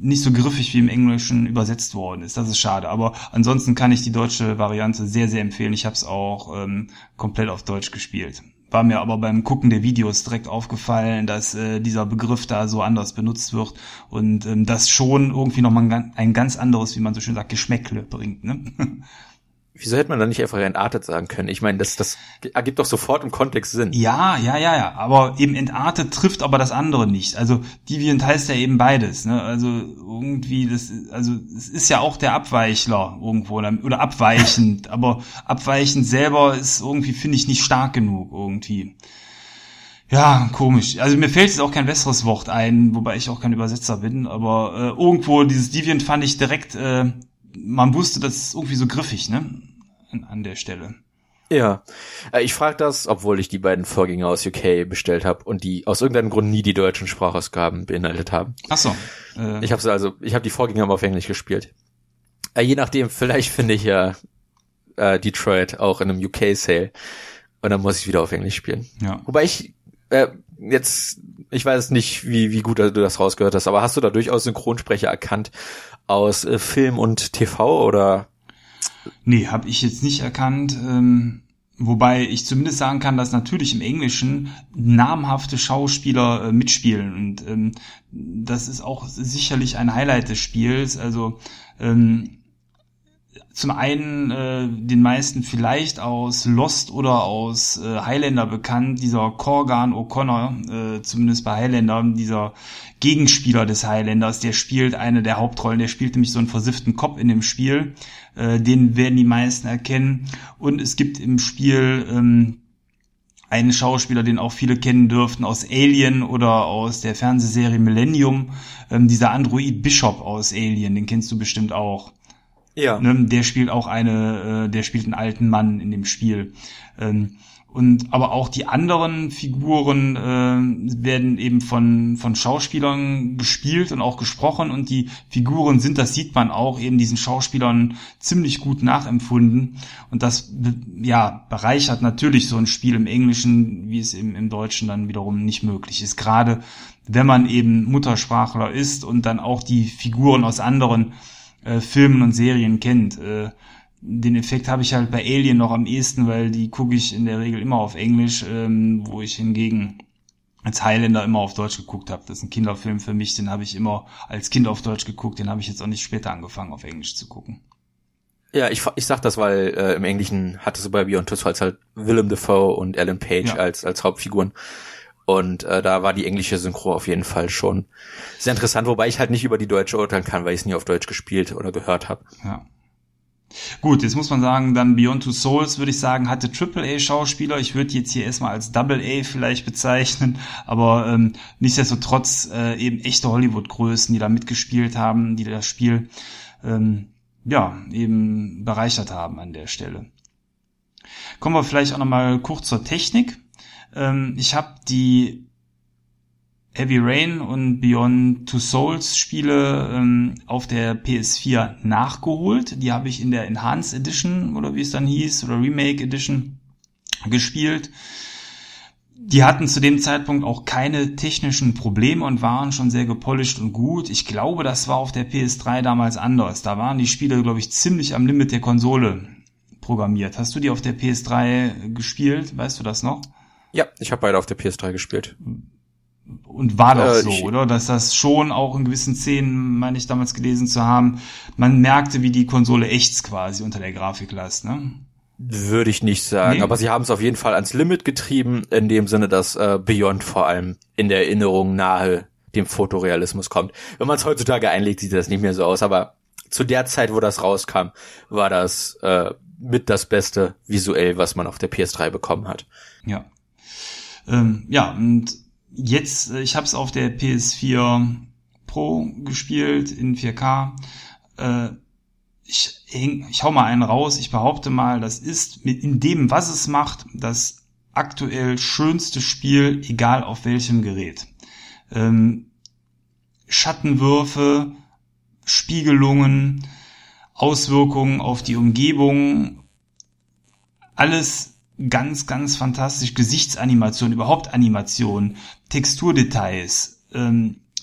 nicht so griffig wie im Englischen übersetzt worden ist. Das ist schade. Aber ansonsten kann ich die deutsche Variante sehr, sehr empfehlen. Ich habe es auch komplett auf Deutsch gespielt. War mir aber beim Gucken der Videos direkt aufgefallen, dass dieser Begriff da so anders benutzt wird und das schon irgendwie nochmal ein ganz anderes, wie man so schön sagt, Geschmäckle bringt, ne? Wieso hätte man da nicht einfach entartet sagen können? Ich meine, das ergibt doch sofort im Kontext Sinn. Ja. Aber eben entartet trifft aber das andere nicht. Also Deviant heißt ja eben beides, ne? Also irgendwie, es ist ja auch der Abweichler irgendwo oder abweichend. Aber abweichend selber ist irgendwie, finde ich, nicht stark genug irgendwie. Ja, komisch. Also mir fällt jetzt auch kein besseres Wort ein, wobei ich auch kein Übersetzer bin. Aber irgendwo dieses Deviant fand ich direkt... man wusste, das ist irgendwie so griffig, ne? An der Stelle. Ja. Ich frage das, obwohl ich die beiden Vorgänger aus UK bestellt habe und die aus irgendeinem Grund nie die deutschen Sprachausgaben beinhaltet haben. Ach so. Ich habe die Vorgänger mal auf Englisch gespielt. Je nachdem, vielleicht finde ich ja Detroit auch in einem UK-Sale und dann muss ich wieder auf Englisch spielen. Ja. Wobei ich ich weiß nicht, wie gut du das rausgehört hast, aber hast du da durchaus Synchronsprecher erkannt aus Film und TV oder? Nee, habe ich jetzt nicht erkannt. Wobei ich zumindest sagen kann, dass natürlich im Englischen namhafte Schauspieler mitspielen. Und das ist auch sicherlich ein Highlight des Spiels. Also zum einen den meisten vielleicht aus Lost oder aus Highlander bekannt, dieser Corgan O'Connor, zumindest bei Highlander, dieser Gegenspieler des Highlanders, der spielt eine der Hauptrollen, der spielt nämlich so einen versifften Cop in dem Spiel, den werden die meisten erkennen. Und es gibt im Spiel einen Schauspieler, den auch viele kennen dürften, aus Alien oder aus der Fernsehserie Millennium, dieser Android Bishop aus Alien, den kennst du bestimmt auch. Ja. Ne, der spielt einen alten Mann in dem Spiel. Aber auch die anderen Figuren werden eben von Schauspielern gespielt und auch gesprochen. Und die Figuren sind, das sieht man auch, eben diesen Schauspielern ziemlich gut nachempfunden. Und das bereichert natürlich so ein Spiel im Englischen, wie es eben im Deutschen dann wiederum nicht möglich ist. Gerade wenn man eben Muttersprachler ist und dann auch die Figuren aus anderen Filmen und Serien kennt. Den Effekt habe ich halt bei Alien noch am ehesten, weil die gucke ich in der Regel immer auf Englisch, wo ich hingegen als Highlander immer auf Deutsch geguckt habe. Das ist ein Kinderfilm für mich, den habe ich immer als Kind auf Deutsch geguckt, den habe ich jetzt auch nicht später angefangen, auf Englisch zu gucken. Ja, ich sag das, weil im Englischen hattest du bei Beyond Two Souls halt Willem Dafoe und Alan Page als Hauptfiguren. Und da war die englische Synchro auf jeden Fall schon sehr interessant, wobei ich halt nicht über die deutsche urteilen kann, weil ich es nie auf Deutsch gespielt oder gehört habe. Ja. Gut, jetzt muss man sagen, dann Beyond Two Souls, würde ich sagen, hatte AAA-Schauspieler. Ich würde jetzt hier erstmal als Double-A vielleicht bezeichnen, aber nichtsdestotrotz eben echte Hollywood-Größen, die da mitgespielt haben, die das Spiel eben bereichert haben an der Stelle. Kommen wir vielleicht auch nochmal kurz zur Technik. Ich habe die Heavy Rain und Beyond Two Souls Spiele auf der PS4 nachgeholt. Die habe ich in der Enhanced Edition oder wie es dann hieß oder Remake Edition gespielt. Die hatten zu dem Zeitpunkt auch keine technischen Probleme und waren schon sehr gepolished und gut. Ich glaube, das war auf der PS3 damals anders. Da waren die Spiele, glaube ich, ziemlich am Limit der Konsole programmiert. Hast du die auf der PS3 gespielt? Weißt du das noch? Ja, ich habe beide auf der PS3 gespielt. Und war das so, oder? Dass das schon auch in gewissen Szenen, meine ich damals gelesen zu haben, man merkte, wie die Konsole ächzt quasi unter der Grafiklast, ne? Würde ich nicht sagen, nee. Aber sie haben es auf jeden Fall ans Limit getrieben, in dem Sinne, dass Beyond vor allem in der Erinnerung nahe dem Fotorealismus kommt. Wenn man es heutzutage einlegt, sieht das nicht mehr so aus, aber zu der Zeit, wo das rauskam, war das mit das Beste visuell, was man auf der PS3 bekommen hat. Ja, ja, und jetzt, ich habe es auf der PS4 Pro gespielt in 4K, ich hau mal einen raus, ich behaupte mal, das ist in dem, was es macht, das aktuell schönste Spiel, egal auf welchem Gerät. Schattenwürfe, Spiegelungen, Auswirkungen auf die Umgebung, alles ganz, ganz fantastisch. Gesichtsanimation, überhaupt Animation, Texturdetails,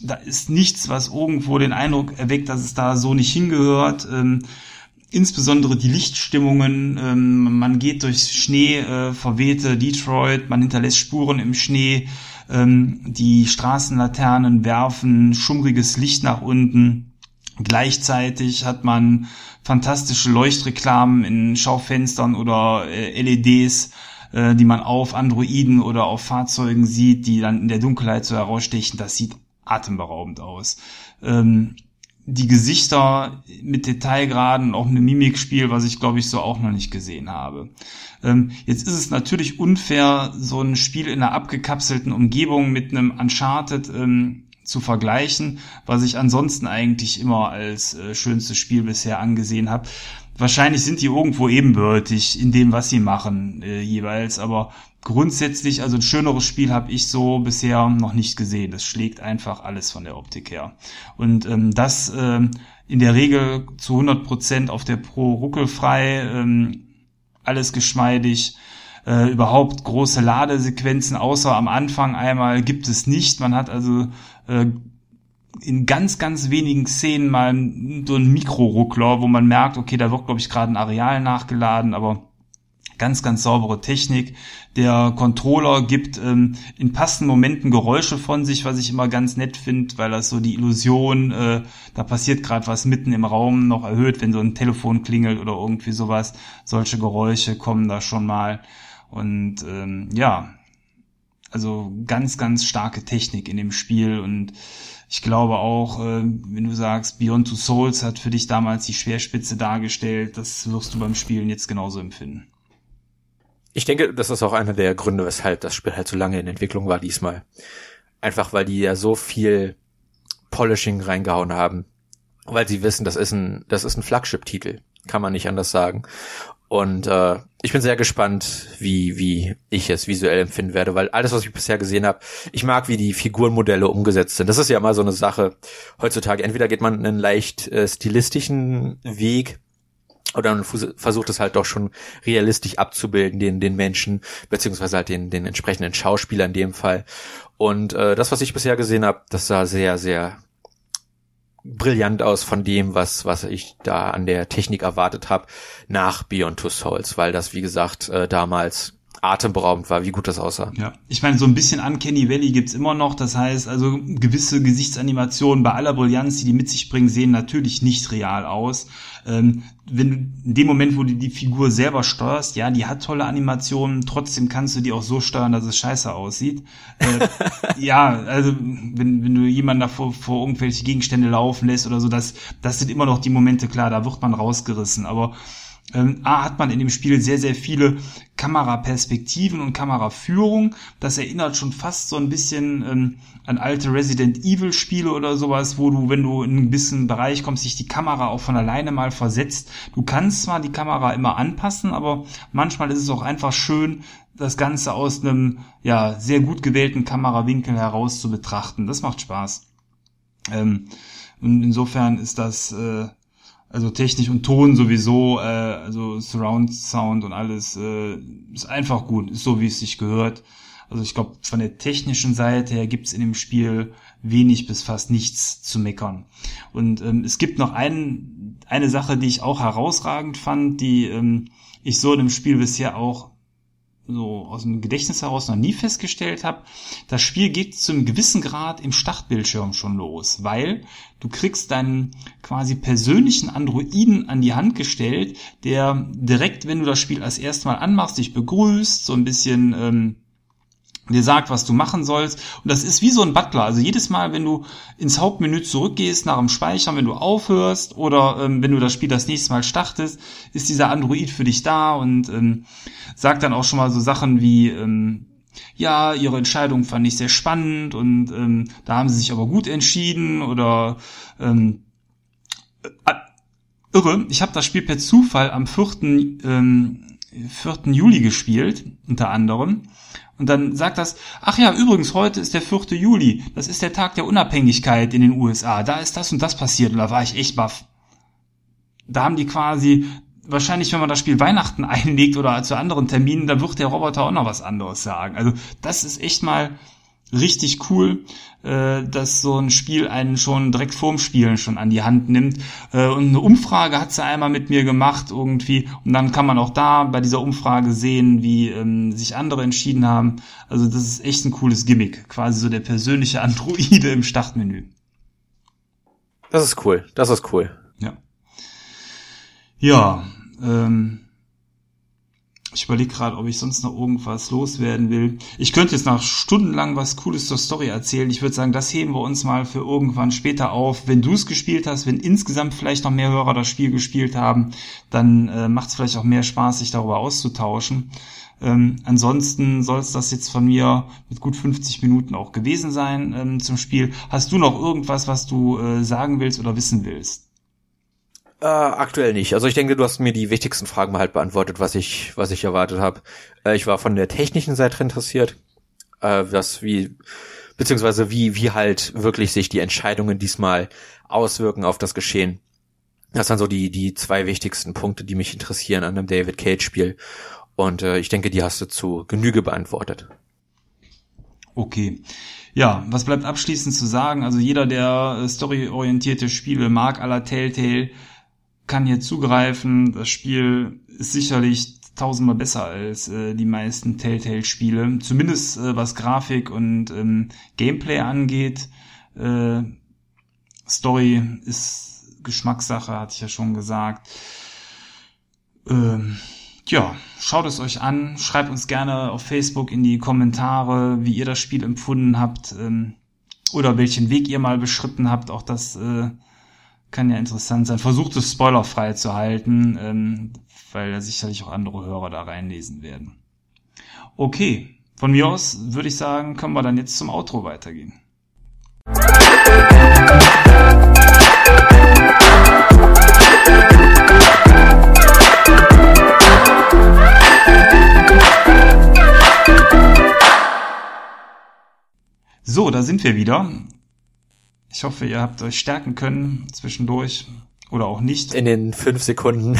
da ist nichts, was irgendwo den Eindruck erweckt, dass es da so nicht hingehört. Insbesondere die Lichtstimmungen. Man geht durch Schnee, verwehte Detroit. Man hinterlässt Spuren im Schnee. Die Straßenlaternen werfen schummriges Licht nach unten. Gleichzeitig hat man fantastische Leuchtreklamen in Schaufenstern oder LEDs, die man auf Androiden oder auf Fahrzeugen sieht, die dann in der Dunkelheit so herausstechen. Das sieht atemberaubend aus. Die Gesichter mit Detailgraden, auch ein Mimikspiel, was ich, glaube ich, so auch noch nicht gesehen habe. Jetzt ist es natürlich unfair, so ein Spiel in einer abgekapselten Umgebung mit einem Uncharted zu vergleichen, was ich ansonsten eigentlich immer als schönstes Spiel bisher angesehen habe. Wahrscheinlich sind die irgendwo ebenbürtig in dem, was sie machen jeweils, aber grundsätzlich, also ein schöneres Spiel habe ich so bisher noch nicht gesehen. Das schlägt einfach alles von der Optik her. Und das in der Regel zu 100% auf der Pro ruckelfrei, alles geschmeidig, überhaupt große Ladesequenzen, außer am Anfang einmal, gibt es nicht. Man hat also in ganz, ganz wenigen Szenen mal so einen Mikroruckler, wo man merkt, okay, da wird, glaube ich, gerade ein Areal nachgeladen, aber ganz, ganz saubere Technik. Der Controller gibt in passenden Momenten Geräusche von sich, was ich immer ganz nett finde, weil das so die Illusion, da passiert gerade was mitten im Raum, noch erhöht, wenn so ein Telefon klingelt oder irgendwie sowas. Solche Geräusche kommen da schon mal. Und ja, also ganz, ganz starke Technik in dem Spiel. Und ich glaube auch, wenn du sagst, Beyond Two Souls hat für dich damals die Speerspitze dargestellt, das wirst du beim Spielen jetzt genauso empfinden. Ich denke, das ist auch einer der Gründe, weshalb das Spiel halt so lange in Entwicklung war diesmal. Einfach, weil die ja so viel Polishing reingehauen haben. Weil sie wissen, das ist ein Flagship-Titel. Kann man nicht anders sagen. Und ich bin sehr gespannt, wie ich es visuell empfinden werde, weil alles, was ich bisher gesehen habe, ich mag, wie die Figurenmodelle umgesetzt sind. Das ist ja mal so eine Sache heutzutage. Entweder geht man einen leicht stilistischen Weg, oder man versucht es halt doch schon realistisch abzubilden, den Menschen, beziehungsweise halt den entsprechenden Schauspieler in dem Fall. Und das, was ich bisher gesehen habe, das sah sehr, sehr brillant aus von dem, was ich da an der Technik erwartet habe nach Beyond Two Souls, weil das, wie gesagt, damals atemberaubend war, wie gut das aussah. Ja, ich meine, so ein bisschen Uncanny Valley gibt's immer noch, das heißt, also gewisse Gesichtsanimationen bei aller Brillanz, die mit sich bringen, sehen natürlich nicht real aus. Wenn du in dem Moment, wo du die Figur selber steuerst, ja, die hat tolle Animationen, trotzdem kannst du die auch so steuern, dass es scheiße aussieht. Ja, also wenn du jemanden da vor irgendwelche Gegenstände laufen lässt oder so, das sind immer noch die Momente, klar, da wird man rausgerissen, aber hat man in dem Spiel sehr, sehr viele Kameraperspektiven und Kameraführung. Das erinnert schon fast so ein bisschen an alte Resident Evil Spiele oder sowas, wo du, wenn du in einen gewissen Bereich kommst, sich die Kamera auch von alleine mal versetzt. Du kannst zwar die Kamera immer anpassen, aber manchmal ist es auch einfach schön, das Ganze aus einem ja sehr gut gewählten Kamerawinkel heraus zu betrachten. Das macht Spaß. Und insofern ist das also Technik und Ton sowieso, also Surround Sound und alles, ist einfach gut, ist so, wie es sich gehört. Also ich glaube, von der technischen Seite her gibt's in dem Spiel wenig bis fast nichts zu meckern. Und es gibt noch eine Sache, die ich auch herausragend fand, die ich so in dem Spiel bisher auch so aus dem Gedächtnis heraus noch nie festgestellt habe, das Spiel geht zu einem gewissen Grad im Startbildschirm schon los, weil du kriegst deinen quasi persönlichen Androiden an die Hand gestellt, der direkt, wenn du das Spiel als erstes Mal anmachst, dich begrüßt, so ein bisschen dir sagt, was du machen sollst. Und das ist wie so ein Butler. Also jedes Mal, wenn du ins Hauptmenü zurückgehst, nach dem Speichern, wenn du aufhörst oder wenn du das Spiel das nächste Mal startest, ist dieser Android für dich da und sagt dann auch schon mal so Sachen wie, ja, ihre Entscheidung fand ich sehr spannend und da haben sie sich aber gut entschieden oder irre. Ich habe das Spiel per Zufall am 4. Juli gespielt, unter anderem. Und dann sagt das, ach ja, übrigens, heute ist der 4. Juli. Das ist der Tag der Unabhängigkeit in den USA. Da ist das und das passiert. Und da war ich echt baff. Da haben die quasi, wahrscheinlich, wenn man das Spiel Weihnachten einlegt oder zu anderen Terminen, dann wird der Roboter auch noch was anderes sagen. Also das ist echt mal richtig cool, dass so ein Spiel einen schon direkt vorm Spielen schon an die Hand nimmt. Und eine Umfrage hat sie einmal mit mir gemacht irgendwie. Und dann kann man auch da bei dieser Umfrage sehen, wie sich andere entschieden haben. Also das ist echt ein cooles Gimmick. Quasi so der persönliche Androide im Startmenü. Das ist cool. Ja, ich überlege gerade, ob ich sonst noch irgendwas loswerden will. Ich könnte jetzt nach stundenlang was Cooles zur Story erzählen. Ich würde sagen, das heben wir uns mal für irgendwann später auf. Wenn du es gespielt hast, wenn insgesamt vielleicht noch mehr Hörer das Spiel gespielt haben, dann macht es vielleicht auch mehr Spaß, sich darüber auszutauschen. Ansonsten soll es das jetzt von mir mit gut 50 Minuten auch gewesen sein zum Spiel. Hast du noch irgendwas, was du sagen willst oder wissen willst? Aktuell nicht. Also ich denke, du hast mir die wichtigsten Fragen mal halt beantwortet, was ich erwartet habe. Ich war von der technischen Seite interessiert, wie halt wirklich sich die Entscheidungen diesmal auswirken auf das Geschehen. Das sind so die zwei wichtigsten Punkte, die mich interessieren an einem David Cage Spiel. Und ich denke, die hast du zu Genüge beantwortet. Okay. Ja, was bleibt abschließend zu sagen? Also jeder, der storyorientierte Spiele mag, à la Telltale, kann hier zugreifen. Das Spiel ist sicherlich 1000-mal besser als die meisten Telltale-Spiele. Zumindest was Grafik und Gameplay angeht. Story ist Geschmackssache, hatte ich ja schon gesagt. Ja, schaut es euch an. Schreibt uns gerne auf Facebook in die Kommentare, wie ihr das Spiel empfunden habt. Oder welchen Weg ihr mal beschritten habt. Auch das kann ja interessant sein. Versucht es spoilerfrei zu halten, weil da sicherlich auch andere Hörer da reinlesen werden. Okay, von mir aus würde ich sagen, können wir dann jetzt zum Outro weitergehen. So, da sind wir wieder. Ich hoffe, ihr habt euch stärken können zwischendurch oder auch nicht. In den 5 Sekunden,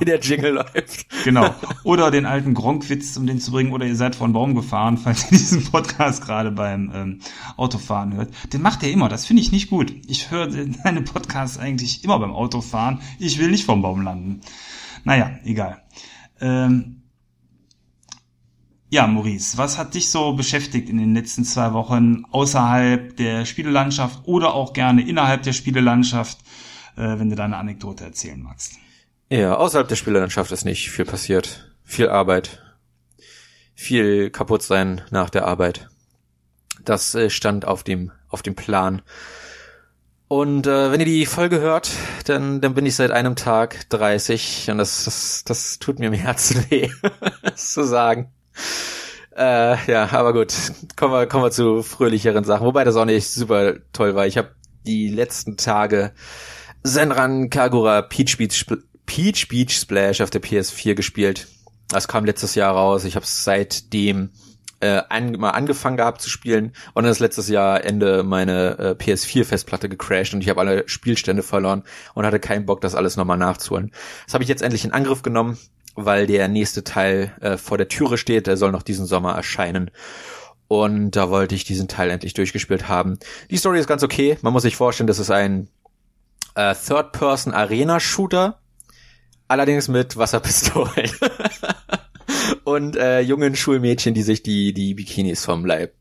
die der Jingle läuft. Genau. Oder den alten Gronk-Witz, um den zu bringen. Oder ihr seid vor einen Baum gefahren, falls ihr diesen Podcast gerade beim Autofahren hört. Den macht er immer. Das finde ich nicht gut. Ich höre seine Podcasts eigentlich immer beim Autofahren. Ich will nicht vom Baum landen. Naja, egal. Ja, Maurice, was hat dich so beschäftigt in den letzten 2 Wochen außerhalb der Spielelandschaft oder auch gerne innerhalb der Spielelandschaft, wenn du da eine Anekdote erzählen magst? Ja, außerhalb der Spielelandschaft ist nicht viel passiert. Viel Arbeit. Viel kaputt sein nach der Arbeit. Das stand auf dem Plan. Und wenn ihr die Folge hört, dann bin ich seit einem Tag 30 und das tut mir im Herzen weh, das zu sagen. Ja, aber gut, kommen wir zu fröhlicheren Sachen, wobei das auch nicht super toll war. Ich habe die letzten Tage Senran Kagura Peach Beach Splash auf der PS4 gespielt. Das kam letztes Jahr raus. Ich habe es seitdem mal angefangen gehabt zu spielen und dann ist letztes Jahr Ende meine PS4-Festplatte gecrashed und ich habe alle Spielstände verloren und hatte keinen Bock, das alles nochmal nachzuholen. Das habe ich jetzt endlich in Angriff genommen, weil der nächste Teil vor der Türe steht. Der soll noch diesen Sommer erscheinen. Und da wollte ich diesen Teil endlich durchgespielt haben. Die Story ist ganz okay. Man muss sich vorstellen, das ist ein Third-Person-Arena-Shooter, allerdings mit Wasserpistolen. und jungen Schulmädchen, die sich die Bikinis vom Leib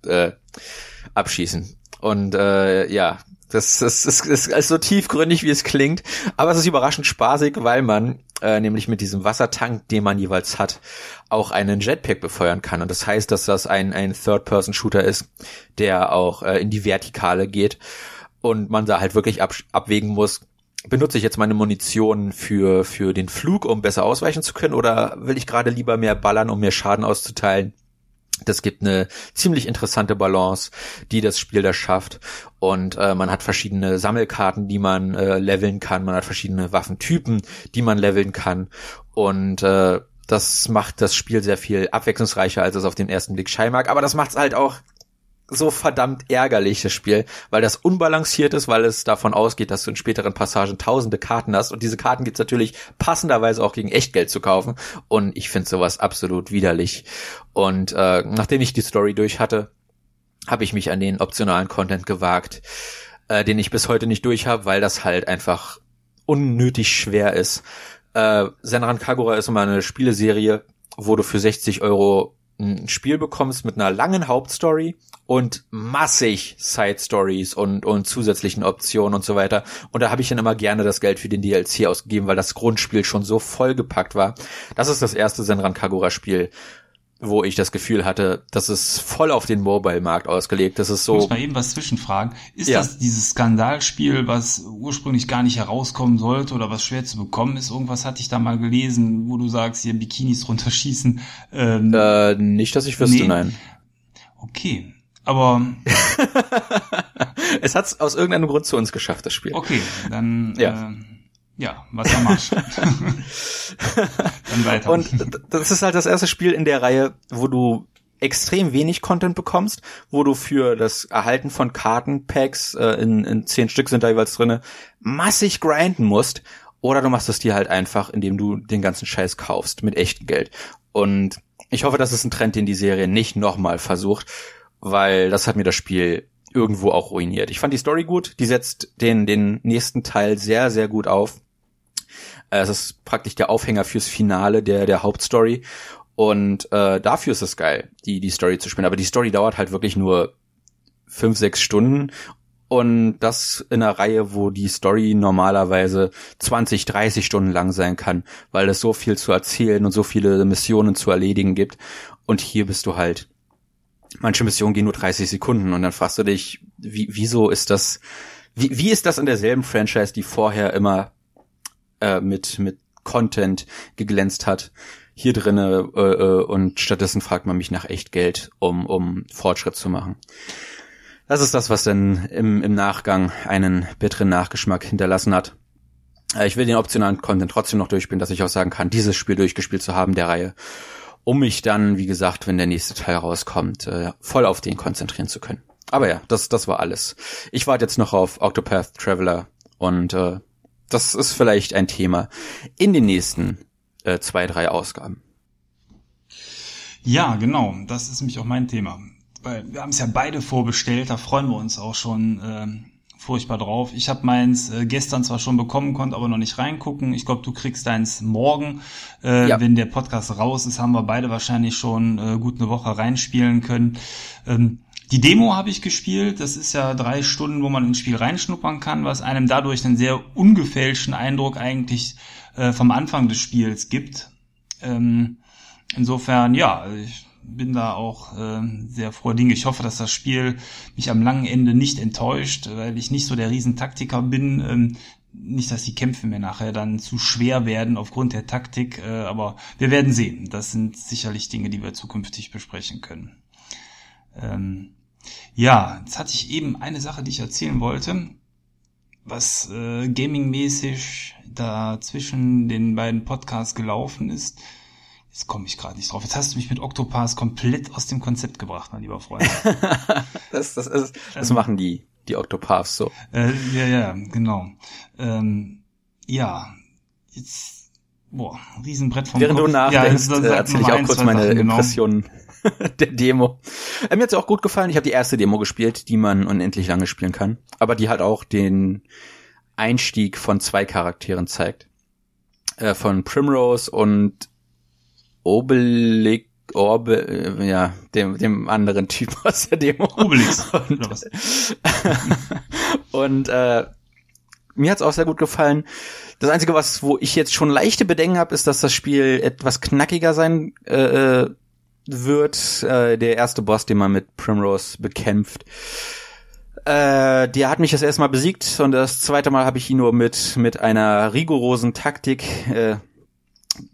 abschießen. Und ja, das ist so tiefgründig, wie es klingt, aber es ist überraschend spaßig, weil man nämlich mit diesem Wassertank, den man jeweils hat, auch einen Jetpack befeuern kann. Und das heißt, dass das ein Third-Person-Shooter ist, der auch in die Vertikale geht und man da halt wirklich abwägen muss, benutze ich jetzt meine Munition für den Flug, um besser ausweichen zu können, oder will ich gerade lieber mehr ballern, um mehr Schaden auszuteilen? Das gibt eine ziemlich interessante Balance, die das Spiel da schafft. Und man hat verschiedene Sammelkarten, die man leveln kann. Man hat verschiedene Waffentypen, die man leveln kann. Und das macht das Spiel sehr viel abwechslungsreicher, als es auf den ersten Blick scheinen mag. Aber das macht es halt auch so verdammt ärgerlich, das Spiel, weil das unbalanciert ist, weil es davon ausgeht, dass du in späteren Passagen tausende Karten hast. Und diese Karten gibt's natürlich passenderweise auch gegen Echtgeld zu kaufen. Und ich finde sowas absolut widerlich. Und nachdem ich die Story durch hatte, habe ich mich an den optionalen Content gewagt, den ich bis heute nicht durch habe, weil das halt einfach unnötig schwer ist. Senran Kagura ist immer eine Spieleserie, wo du für 60 Euro ein Spiel bekommst mit einer langen Hauptstory und massig Side-Stories und zusätzlichen Optionen und so weiter. Und da habe ich dann immer gerne das Geld für den DLC ausgegeben, weil das Grundspiel schon so vollgepackt war. Das ist das erste Senran Kagura-Spiel, wo ich das Gefühl hatte, das ist voll auf den Mobile-Markt ausgelegt. Das ist so. Ich muss mal eben was zwischenfragen. Ist das dieses Skandalspiel, was ursprünglich gar nicht herauskommen sollte oder was schwer zu bekommen ist? Irgendwas hatte ich da mal gelesen, wo du sagst, hier Bikinis runterschießen. Nicht, dass ich wüsste, nein. Okay, aber es hat es aus irgendeinem Grund zu uns geschafft, das Spiel. Okay, dann ja, was er macht. Dann weiter. Und das ist halt das erste Spiel in der Reihe, wo du extrem wenig Content bekommst, wo du für das Erhalten von Kartenpacks, in 10 Stück sind da jeweils drinne, massig grinden musst. Oder du machst es dir halt einfach, indem du den ganzen Scheiß kaufst mit echtem Geld. Und ich hoffe, das ist ein Trend, den die Serie nicht nochmal versucht, weil das hat mir das Spiel irgendwo auch ruiniert. Ich fand die Story gut, die setzt den nächsten Teil sehr, sehr gut auf. Es ist praktisch der Aufhänger fürs Finale der Hauptstory. Und dafür ist es geil, die Story zu spielen. Aber die Story dauert halt wirklich nur 5-6 Stunden. Und das in einer Reihe, wo die Story normalerweise 20-30 Stunden lang sein kann, weil es so viel zu erzählen und so viele Missionen zu erledigen gibt. Und hier bist du halt, manche Missionen gehen nur 30 Sekunden. Und dann fragst du dich, wieso ist das, wie ist das in derselben Franchise, die vorher immer mit Content geglänzt hat, hier drinne, und stattdessen fragt man mich nach Echtgeld, um Fortschritt zu machen. Das ist das, was dann im Nachgang einen bitteren Nachgeschmack hinterlassen hat. Ich will den optionalen Content trotzdem noch durchspielen, dass ich auch sagen kann, dieses Spiel durchgespielt zu haben der Reihe, um mich dann, wie gesagt, wenn der nächste Teil rauskommt, voll auf den konzentrieren zu können. Aber ja, das war alles. Ich warte jetzt noch auf Octopath Traveler und das ist vielleicht ein Thema in den nächsten 2-3 Ausgaben. Ja, genau. Das ist nämlich auch mein Thema. Weil wir haben es ja beide vorbestellt, da freuen wir uns auch schon furchtbar drauf. Ich habe meins gestern zwar schon bekommen, konnte aber noch nicht reingucken. Ich glaube, du kriegst deins morgen. Wenn der Podcast raus ist, haben wir beide wahrscheinlich schon gut eine Woche reinspielen können. Die Demo habe ich gespielt, das ist ja 3 Stunden, wo man ins Spiel reinschnuppern kann, was einem dadurch einen sehr ungefälschten Eindruck eigentlich vom Anfang des Spiels gibt. Insofern, ja, ich bin da auch sehr froher Dinge. Ich hoffe, dass das Spiel mich am langen Ende nicht enttäuscht, weil ich nicht so der Riesentaktiker bin. Nicht, dass die Kämpfe mir nachher dann zu schwer werden aufgrund der Taktik, aber wir werden sehen. Das sind sicherlich Dinge, die wir zukünftig besprechen können. Ja, jetzt hatte ich eben eine Sache, die ich erzählen wollte, was gaming-mäßig da zwischen den beiden Podcasts gelaufen ist. Jetzt komme ich gerade nicht drauf. Jetzt hast du mich mit Octopath komplett aus dem Konzept gebracht, mein lieber Freund. Das machen die Octopaths so. Ja, genau. Ja, jetzt, Riesenbrett vom Während Kopf. Du nachdenkst, erzähle ich auch kurz meine Impressionen der Demo. Mir hat's auch gut gefallen. Ich habe die erste Demo gespielt, die man unendlich lange spielen kann, aber die halt auch den Einstieg von 2 Charakteren zeigt. Von Primrose und Obelix Orbe, ja, dem anderen Typ aus der Demo. Obelix. Und mir hat's auch sehr gut gefallen. Das Einzige, wo ich jetzt schon leichte Bedenken habe, ist, dass das Spiel etwas knackiger sein wird. Der erste Boss, den man mit Primrose bekämpft, der hat mich das erste Mal besiegt und das zweite Mal habe ich ihn nur mit einer rigorosen Taktik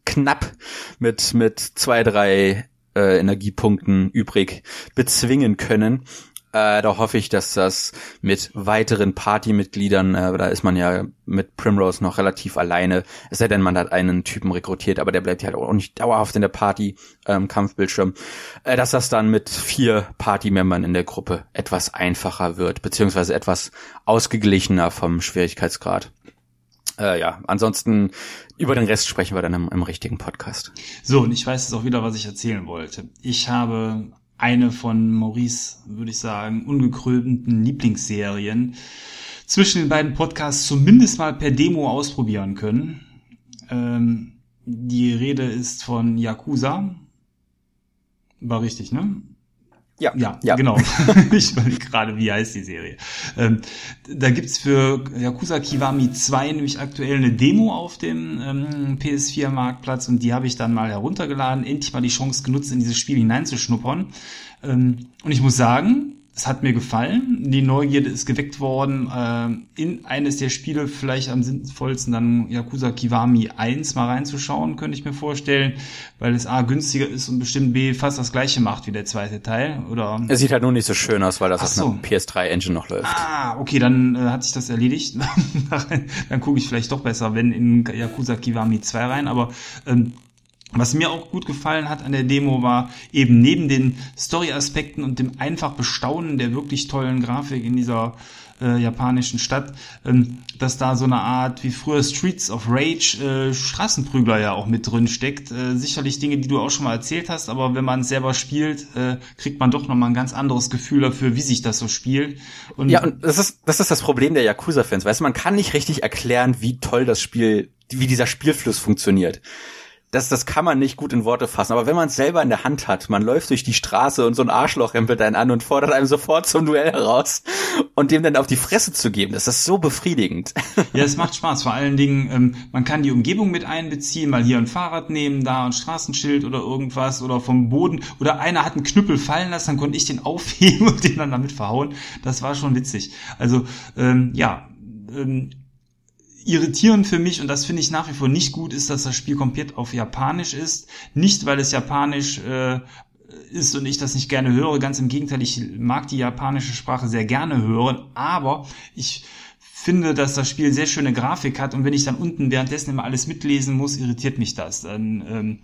knapp mit 2-3 Energiepunkten übrig bezwingen können. Da hoffe ich, dass das mit weiteren Partymitgliedern, da ist man ja mit Primrose noch relativ alleine, es sei denn, man hat einen Typen rekrutiert, aber der bleibt halt auch nicht dauerhaft in der Party-Kampfbildschirm, dass das dann mit 4 Party-Membern in der Gruppe etwas einfacher wird, beziehungsweise etwas ausgeglichener vom Schwierigkeitsgrad. Ja, ansonsten über den Rest sprechen wir dann im richtigen Podcast. So, und ich weiß jetzt auch wieder, was ich erzählen wollte. Ich habe eine von Maurice, würde ich sagen, ungekrönten Lieblingsserien zwischen den beiden Podcasts zumindest mal per Demo ausprobieren können. Die Rede ist von Yakuza. War richtig, ne? Ja. Genau. Ich meine gerade, wie heißt die Serie? Da gibt's für Yakuza Kiwami 2 nämlich aktuell eine Demo auf dem PS4-Marktplatz und die habe ich dann mal heruntergeladen, endlich mal die Chance genutzt, in dieses Spiel hineinzuschnuppern. Und ich muss sagen, es hat mir gefallen. Die Neugierde ist geweckt worden, in eines der Spiele vielleicht am sinnvollsten dann Yakuza Kiwami 1 mal reinzuschauen, könnte ich mir vorstellen, weil es A günstiger ist und bestimmt B fast das gleiche macht wie der zweite Teil. Oder es sieht halt nur nicht so schön aus, weil das auf einer PS3-Engine noch läuft. Ah, okay, dann hat sich das erledigt. Dann gucke ich vielleicht doch besser, wenn in Yakuza Kiwami 2 rein, aber was mir auch gut gefallen hat an der Demo war, eben neben den Story-Aspekten und dem einfach Bestaunen der wirklich tollen Grafik in dieser japanischen Stadt, dass da so eine Art wie früher Streets of Rage, Straßenprügler ja auch mit drin steckt. Sicherlich Dinge, die du auch schon mal erzählt hast, aber wenn man es selber spielt, kriegt man doch nochmal ein ganz anderes Gefühl dafür, wie sich das so spielt. Und das ist das Problem der Yakuza-Fans. Weißt du, man kann nicht richtig erklären, wie toll das Spiel, wie dieser Spielfluss funktioniert. Das kann man nicht gut in Worte fassen. Aber wenn man es selber in der Hand hat, man läuft durch die Straße und so ein Arschloch rempelt einen an und fordert einem sofort zum Duell heraus und dem dann auf die Fresse zu geben, das ist so befriedigend. Ja, es macht Spaß. Vor allen Dingen, man kann die Umgebung mit einbeziehen, mal hier ein Fahrrad nehmen, da ein Straßenschild oder irgendwas oder vom Boden. Oder einer hat einen Knüppel fallen lassen, dann konnte ich den aufheben und den dann damit verhauen. Das war schon witzig. Also, irritierend für mich, und das finde ich nach wie vor nicht gut, ist, dass das Spiel komplett auf Japanisch ist. Nicht, weil es japanisch ist und ich das nicht gerne höre. Ganz im Gegenteil, ich mag die japanische Sprache sehr gerne hören. Aber ich finde, dass das Spiel sehr schöne Grafik hat. Und wenn ich dann unten währenddessen immer alles mitlesen muss, irritiert mich das. Dann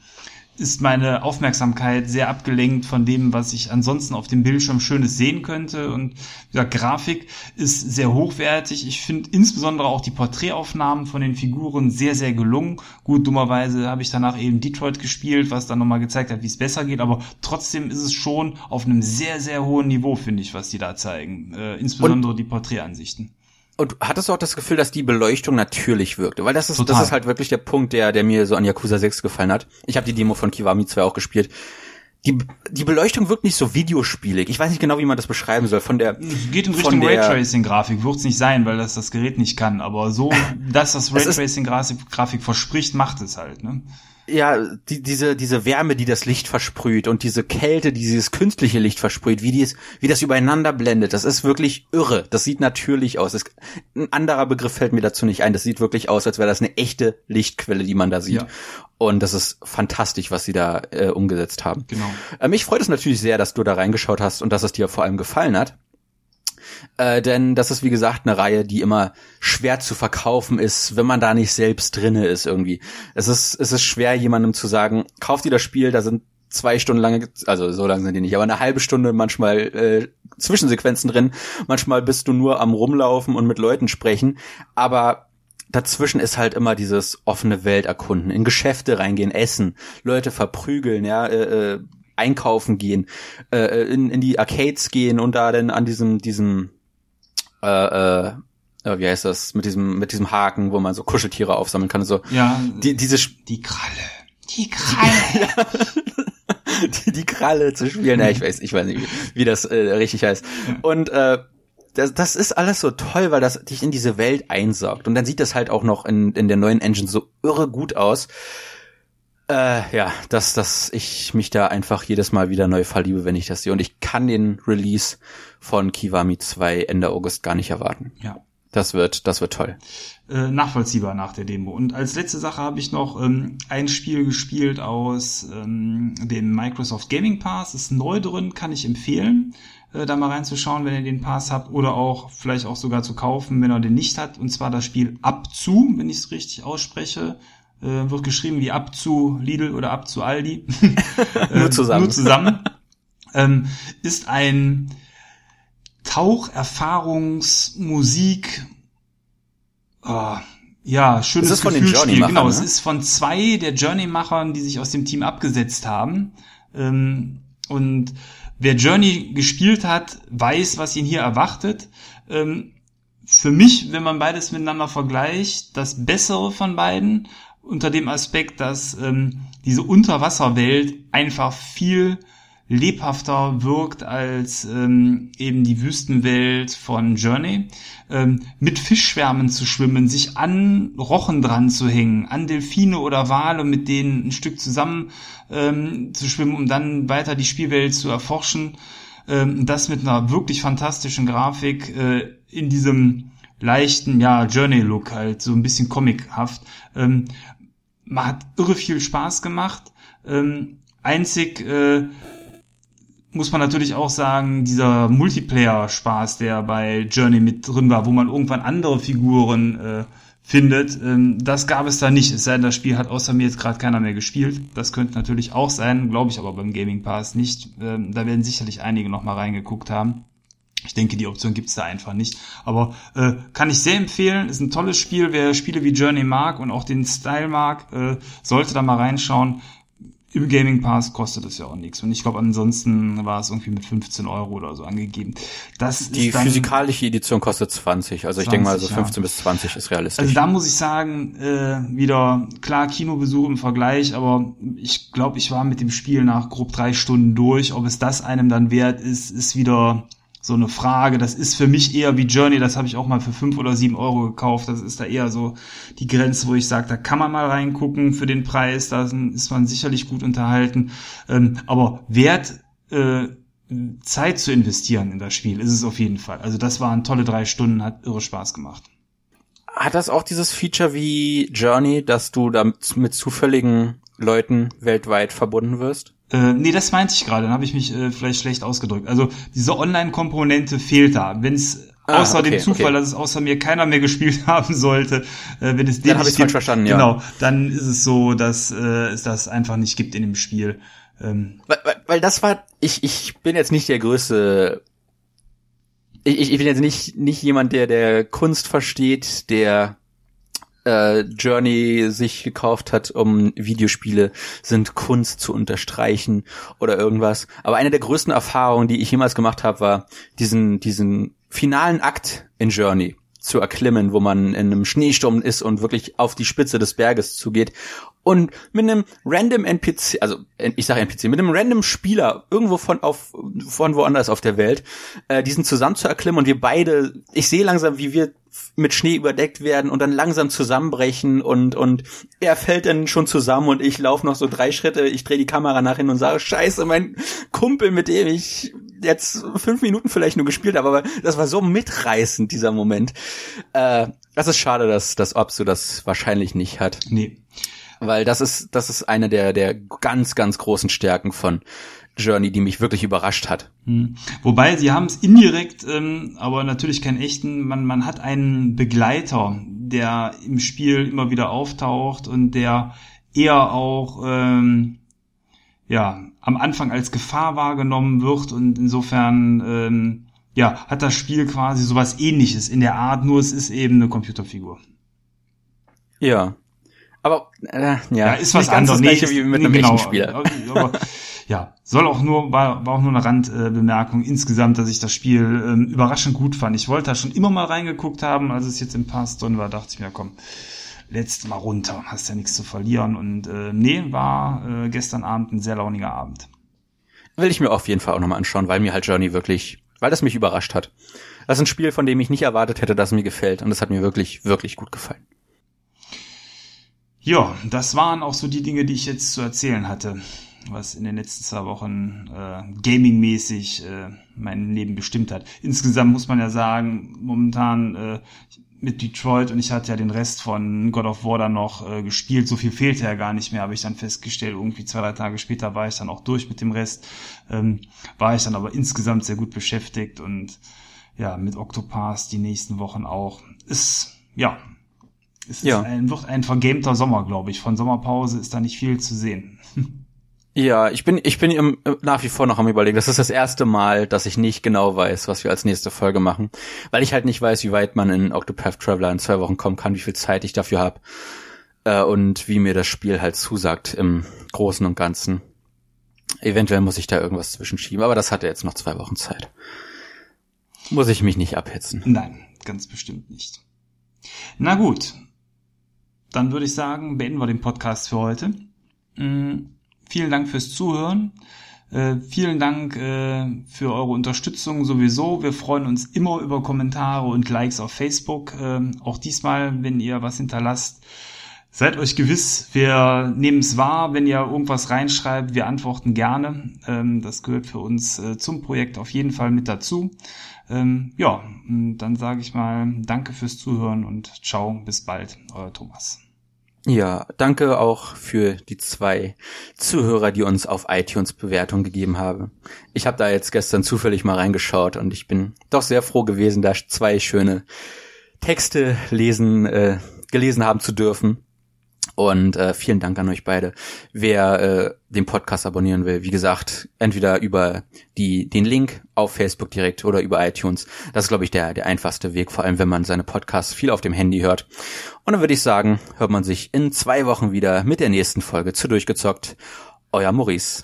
ist meine Aufmerksamkeit sehr abgelenkt von dem, was ich ansonsten auf dem Bildschirm Schönes sehen könnte. Und wie gesagt, Grafik ist sehr hochwertig. Ich finde insbesondere auch die Porträtaufnahmen von den Figuren sehr, sehr gelungen. Gut, dummerweise habe ich danach eben Detroit gespielt, was dann nochmal gezeigt hat, wie es besser geht. Aber trotzdem ist es schon auf einem sehr, sehr hohen Niveau, finde ich, was die da zeigen. Insbesondere die Porträtansichten. Und hattest du auch das Gefühl, dass die Beleuchtung natürlich wirkte? Weil das ist halt wirklich der Punkt, der mir so an Yakuza 6 gefallen hat. Ich habe die Demo von Kiwami 2 auch gespielt. Die Beleuchtung wirkt nicht so videospielig. Ich weiß nicht genau, wie man das beschreiben soll. Geht in Richtung Raytracing-Grafik. Wird's nicht sein, weil das Gerät nicht kann. Aber so, dass das Raytracing-Grafik verspricht, macht es halt, ne? Ja, diese Wärme, die das Licht versprüht und diese Kälte, die dieses künstliche Licht versprüht, wie das übereinander blendet, das ist wirklich irre. Das sieht natürlich aus. Ein anderer Begriff fällt mir dazu nicht ein. Das sieht wirklich aus, als wäre das eine echte Lichtquelle, die man da sieht. Ja. Und das ist fantastisch, was sie da umgesetzt haben. Genau. Mich freut es natürlich sehr, dass du da reingeschaut hast und dass es dir vor allem gefallen hat. Denn das ist, wie gesagt, eine Reihe, die immer schwer zu verkaufen ist, wenn man da nicht selbst drinne ist irgendwie. Es ist schwer, jemandem zu sagen, kauf dir das Spiel, da sind 2 Stunden lange, also so lang sind die nicht, aber eine halbe Stunde manchmal Zwischensequenzen drin. Manchmal bist du nur am Rumlaufen und mit Leuten sprechen, aber dazwischen ist halt immer dieses offene Welt erkunden, in Geschäfte reingehen, essen, Leute verprügeln, ja, einkaufen gehen, in die Arcades gehen und da dann an wie heißt das, mit diesem Haken, wo man so Kuscheltiere aufsammeln kann und so. Ja, die Kralle. Die Kralle. die Kralle zu spielen. Ja, ich weiß nicht, wie das richtig heißt. Und das ist alles so toll, weil das dich in diese Welt einsaugt. Und dann sieht das halt auch noch in der neuen Engine so irre gut aus. Dass ich mich da einfach jedes Mal wieder neu verliebe, wenn ich das sehe. Und ich kann den Release von Kiwami 2 Ende August gar nicht erwarten. Ja. Das wird toll. Nachvollziehbar nach der Demo. Und als letzte Sache habe ich noch ein Spiel gespielt aus dem Microsoft Gaming Pass. Ist neu drin, kann ich empfehlen, da mal reinzuschauen, wenn ihr den Pass habt, oder auch vielleicht auch sogar zu kaufen, wenn ihr den nicht habt. Und zwar das Spiel Abzu, wenn ich es richtig ausspreche. Wird geschrieben wie ab zu Lidl oder ab zu Aldi. Nur zusammen. Ist ein Taucherfahrungsmusik. Schönes Gefühlspiel. Von den Journey-Machern, genau, ne? Es ist von zwei der Journey-Machern, die sich aus dem Team abgesetzt haben. Und wer Journey gespielt hat, weiß, was ihn hier erwartet. Für mich, wenn man beides miteinander vergleicht, das Bessere von beiden, unter dem Aspekt, dass diese Unterwasserwelt einfach viel lebhafter wirkt als eben die Wüstenwelt von Journey. Mit Fischschwärmen zu schwimmen, sich an Rochen dran zu hängen, an Delfine oder Wale, mit denen ein Stück zusammen zu schwimmen, um dann weiter die Spielwelt zu erforschen. Das mit einer wirklich fantastischen Grafik in diesem leichten, Journey-Look halt, so ein bisschen comichaft. Man hat irre viel Spaß gemacht. Einzig muss man natürlich auch sagen, dieser Multiplayer-Spaß, der bei Journey mit drin war, wo man irgendwann andere Figuren findet, das gab es da nicht. Es sei denn, das Spiel hat außer mir jetzt gerade keiner mehr gespielt. Das könnte natürlich auch sein, glaube ich aber beim Gaming Pass nicht. Da werden sicherlich einige nochmal reingeguckt haben. Ich denke, die Option gibt's da einfach nicht. Aber kann ich sehr empfehlen. Ist ein tolles Spiel. Wer Spiele wie Journey mag und auch den Style mag, sollte da mal reinschauen. Im Gaming Pass kostet es ja auch nichts. Und ich glaube, ansonsten war es irgendwie mit 15 Euro oder so angegeben. Die physikalische Edition kostet 20. Also ich denke mal, so 15 bis 20 ist realistisch. Also da muss ich sagen, wieder klar Kinobesuch im Vergleich. Aber ich glaube, ich war mit dem Spiel nach grob 3 Stunden durch. Ob es das einem dann wert ist, ist wieder so eine Frage. Das ist für mich eher wie Journey, das habe ich auch mal für 5 oder 7 Euro gekauft. Das ist da eher so die Grenze, wo ich sage, da kann man mal reingucken für den Preis, da ist man sicherlich gut unterhalten. Aber wert, Zeit zu investieren in das Spiel, ist es auf jeden Fall. Also das waren tolle 3 Stunden, hat irre Spaß gemacht. Hat das auch dieses Feature wie Journey, dass du da mit zufälligen Leuten weltweit verbunden wirst? Nee, das meinte ich gerade, dann habe ich mich vielleicht schlecht ausgedrückt. Also diese Online-Komponente fehlt da. Wenn es außer dem Zufall, dass es außer mir keiner mehr gespielt haben sollte, wenn es den dann nicht gibt. Dann habe ich falsch verstanden, ja. Genau, dann ist es so, dass es das einfach nicht gibt in dem Spiel. Weil das war, ich bin jetzt nicht der größte, ich bin jetzt nicht jemand, der Kunst versteht, der Journey sich gekauft hat, um Videospiele sind Kunst zu unterstreichen oder irgendwas. Aber eine der größten Erfahrungen, die ich jemals gemacht habe, war diesen finalen Akt in Journey zu erklimmen, wo man in einem Schneesturm ist und wirklich auf die Spitze des Berges zugeht und mit einem random NPC, also ich sage NPC, mit einem random Spieler irgendwo von woanders auf der Welt, diesen zusammen zu erklimmen und wir beide, ich sehe langsam, wie wir mit Schnee überdeckt werden und dann langsam zusammenbrechen und er fällt dann schon zusammen und ich laufe noch so 3 Schritte, ich drehe die Kamera nach hin und sage, scheiße, mein Kumpel, mit dem ich jetzt 5 Minuten vielleicht nur gespielt habe, aber das war so mitreißend, dieser Moment. Das ist schade, dass Abzu das wahrscheinlich nicht hat. Nee. Weil das ist eine der ganz, ganz großen Stärken von Journey, die mich wirklich überrascht hat. Hm. Wobei, sie haben es indirekt, aber natürlich keinen echten, man hat einen Begleiter, der im Spiel immer wieder auftaucht und der eher auch am Anfang als Gefahr wahrgenommen wird und insofern hat das Spiel quasi sowas Ähnliches in der Art, nur es ist eben eine Computerfigur. Ja. Aber ist was anderes, nicht wie mit einem echten Spieler. Aber war auch nur eine Randbemerkung insgesamt, dass ich das Spiel überraschend gut fand. Ich wollte da schon immer mal reingeguckt haben, als es jetzt im Pass drin war, dachte ich mir, komm, letztes Mal runter, hast ja nichts zu verlieren. Und war gestern Abend ein sehr launiger Abend. Will ich mir auf jeden Fall auch nochmal anschauen, weil mir halt Journey wirklich, weil das mich überrascht hat. Das ist ein Spiel, von dem ich nicht erwartet hätte, dass es mir gefällt. Und das hat mir wirklich, wirklich gut gefallen. Ja, das waren auch so die Dinge, die ich jetzt zu erzählen hatte, was in den letzten 2 Wochen gaming-mäßig mein Leben bestimmt hat. Insgesamt muss man ja sagen, momentan mit Detroit, und ich hatte ja den Rest von God of War dann noch gespielt, so viel fehlte ja gar nicht mehr, habe ich dann festgestellt, irgendwie 2-3 Tage später war ich dann auch durch mit dem Rest, war ich dann aber insgesamt sehr gut beschäftigt und ja, mit Octopath die nächsten Wochen auch. Wird ein vergamter Sommer, glaube ich. Von Sommerpause ist da nicht viel zu sehen. Ja, ich bin nach wie vor noch am Überlegen. Das ist das erste Mal, dass ich nicht genau weiß, was wir als nächste Folge machen, weil ich halt nicht weiß, wie weit man in Octopath Traveler in 2 Wochen kommen kann, wie viel Zeit ich dafür habe und wie mir das Spiel halt zusagt im Großen und Ganzen. Eventuell muss ich da irgendwas zwischenschieben, aber das hat ja jetzt noch 2 Wochen Zeit. Muss ich mich nicht abhetzen. Nein, ganz bestimmt nicht. Na gut, dann würde ich sagen, beenden wir den Podcast für heute. Vielen Dank fürs Zuhören. Vielen Dank für eure Unterstützung sowieso. Wir freuen uns immer über Kommentare und Likes auf Facebook. Auch diesmal, wenn ihr was hinterlasst, seid euch gewiss, wir nehmen es wahr. Wenn ihr irgendwas reinschreibt, wir antworten gerne. Das gehört für uns zum Projekt auf jeden Fall mit dazu. Dann sage ich mal danke fürs Zuhören und ciao, bis bald, euer Thomas. Ja, danke auch für die 2 Zuhörer, die uns auf iTunes Bewertungen gegeben haben. Ich habe da jetzt gestern zufällig mal reingeschaut und ich bin doch sehr froh gewesen, da 2 schöne Texte gelesen haben zu dürfen. Und vielen Dank an euch beide. Wer den Podcast abonnieren will, wie gesagt, entweder über den Link auf Facebook direkt oder über iTunes. Das ist, glaube ich, der einfachste Weg, vor allem wenn man seine Podcasts viel auf dem Handy hört. Und dann würde ich sagen, hört man sich in 2 Wochen wieder mit der nächsten Folge zu Durchgezockt. Euer Maurice.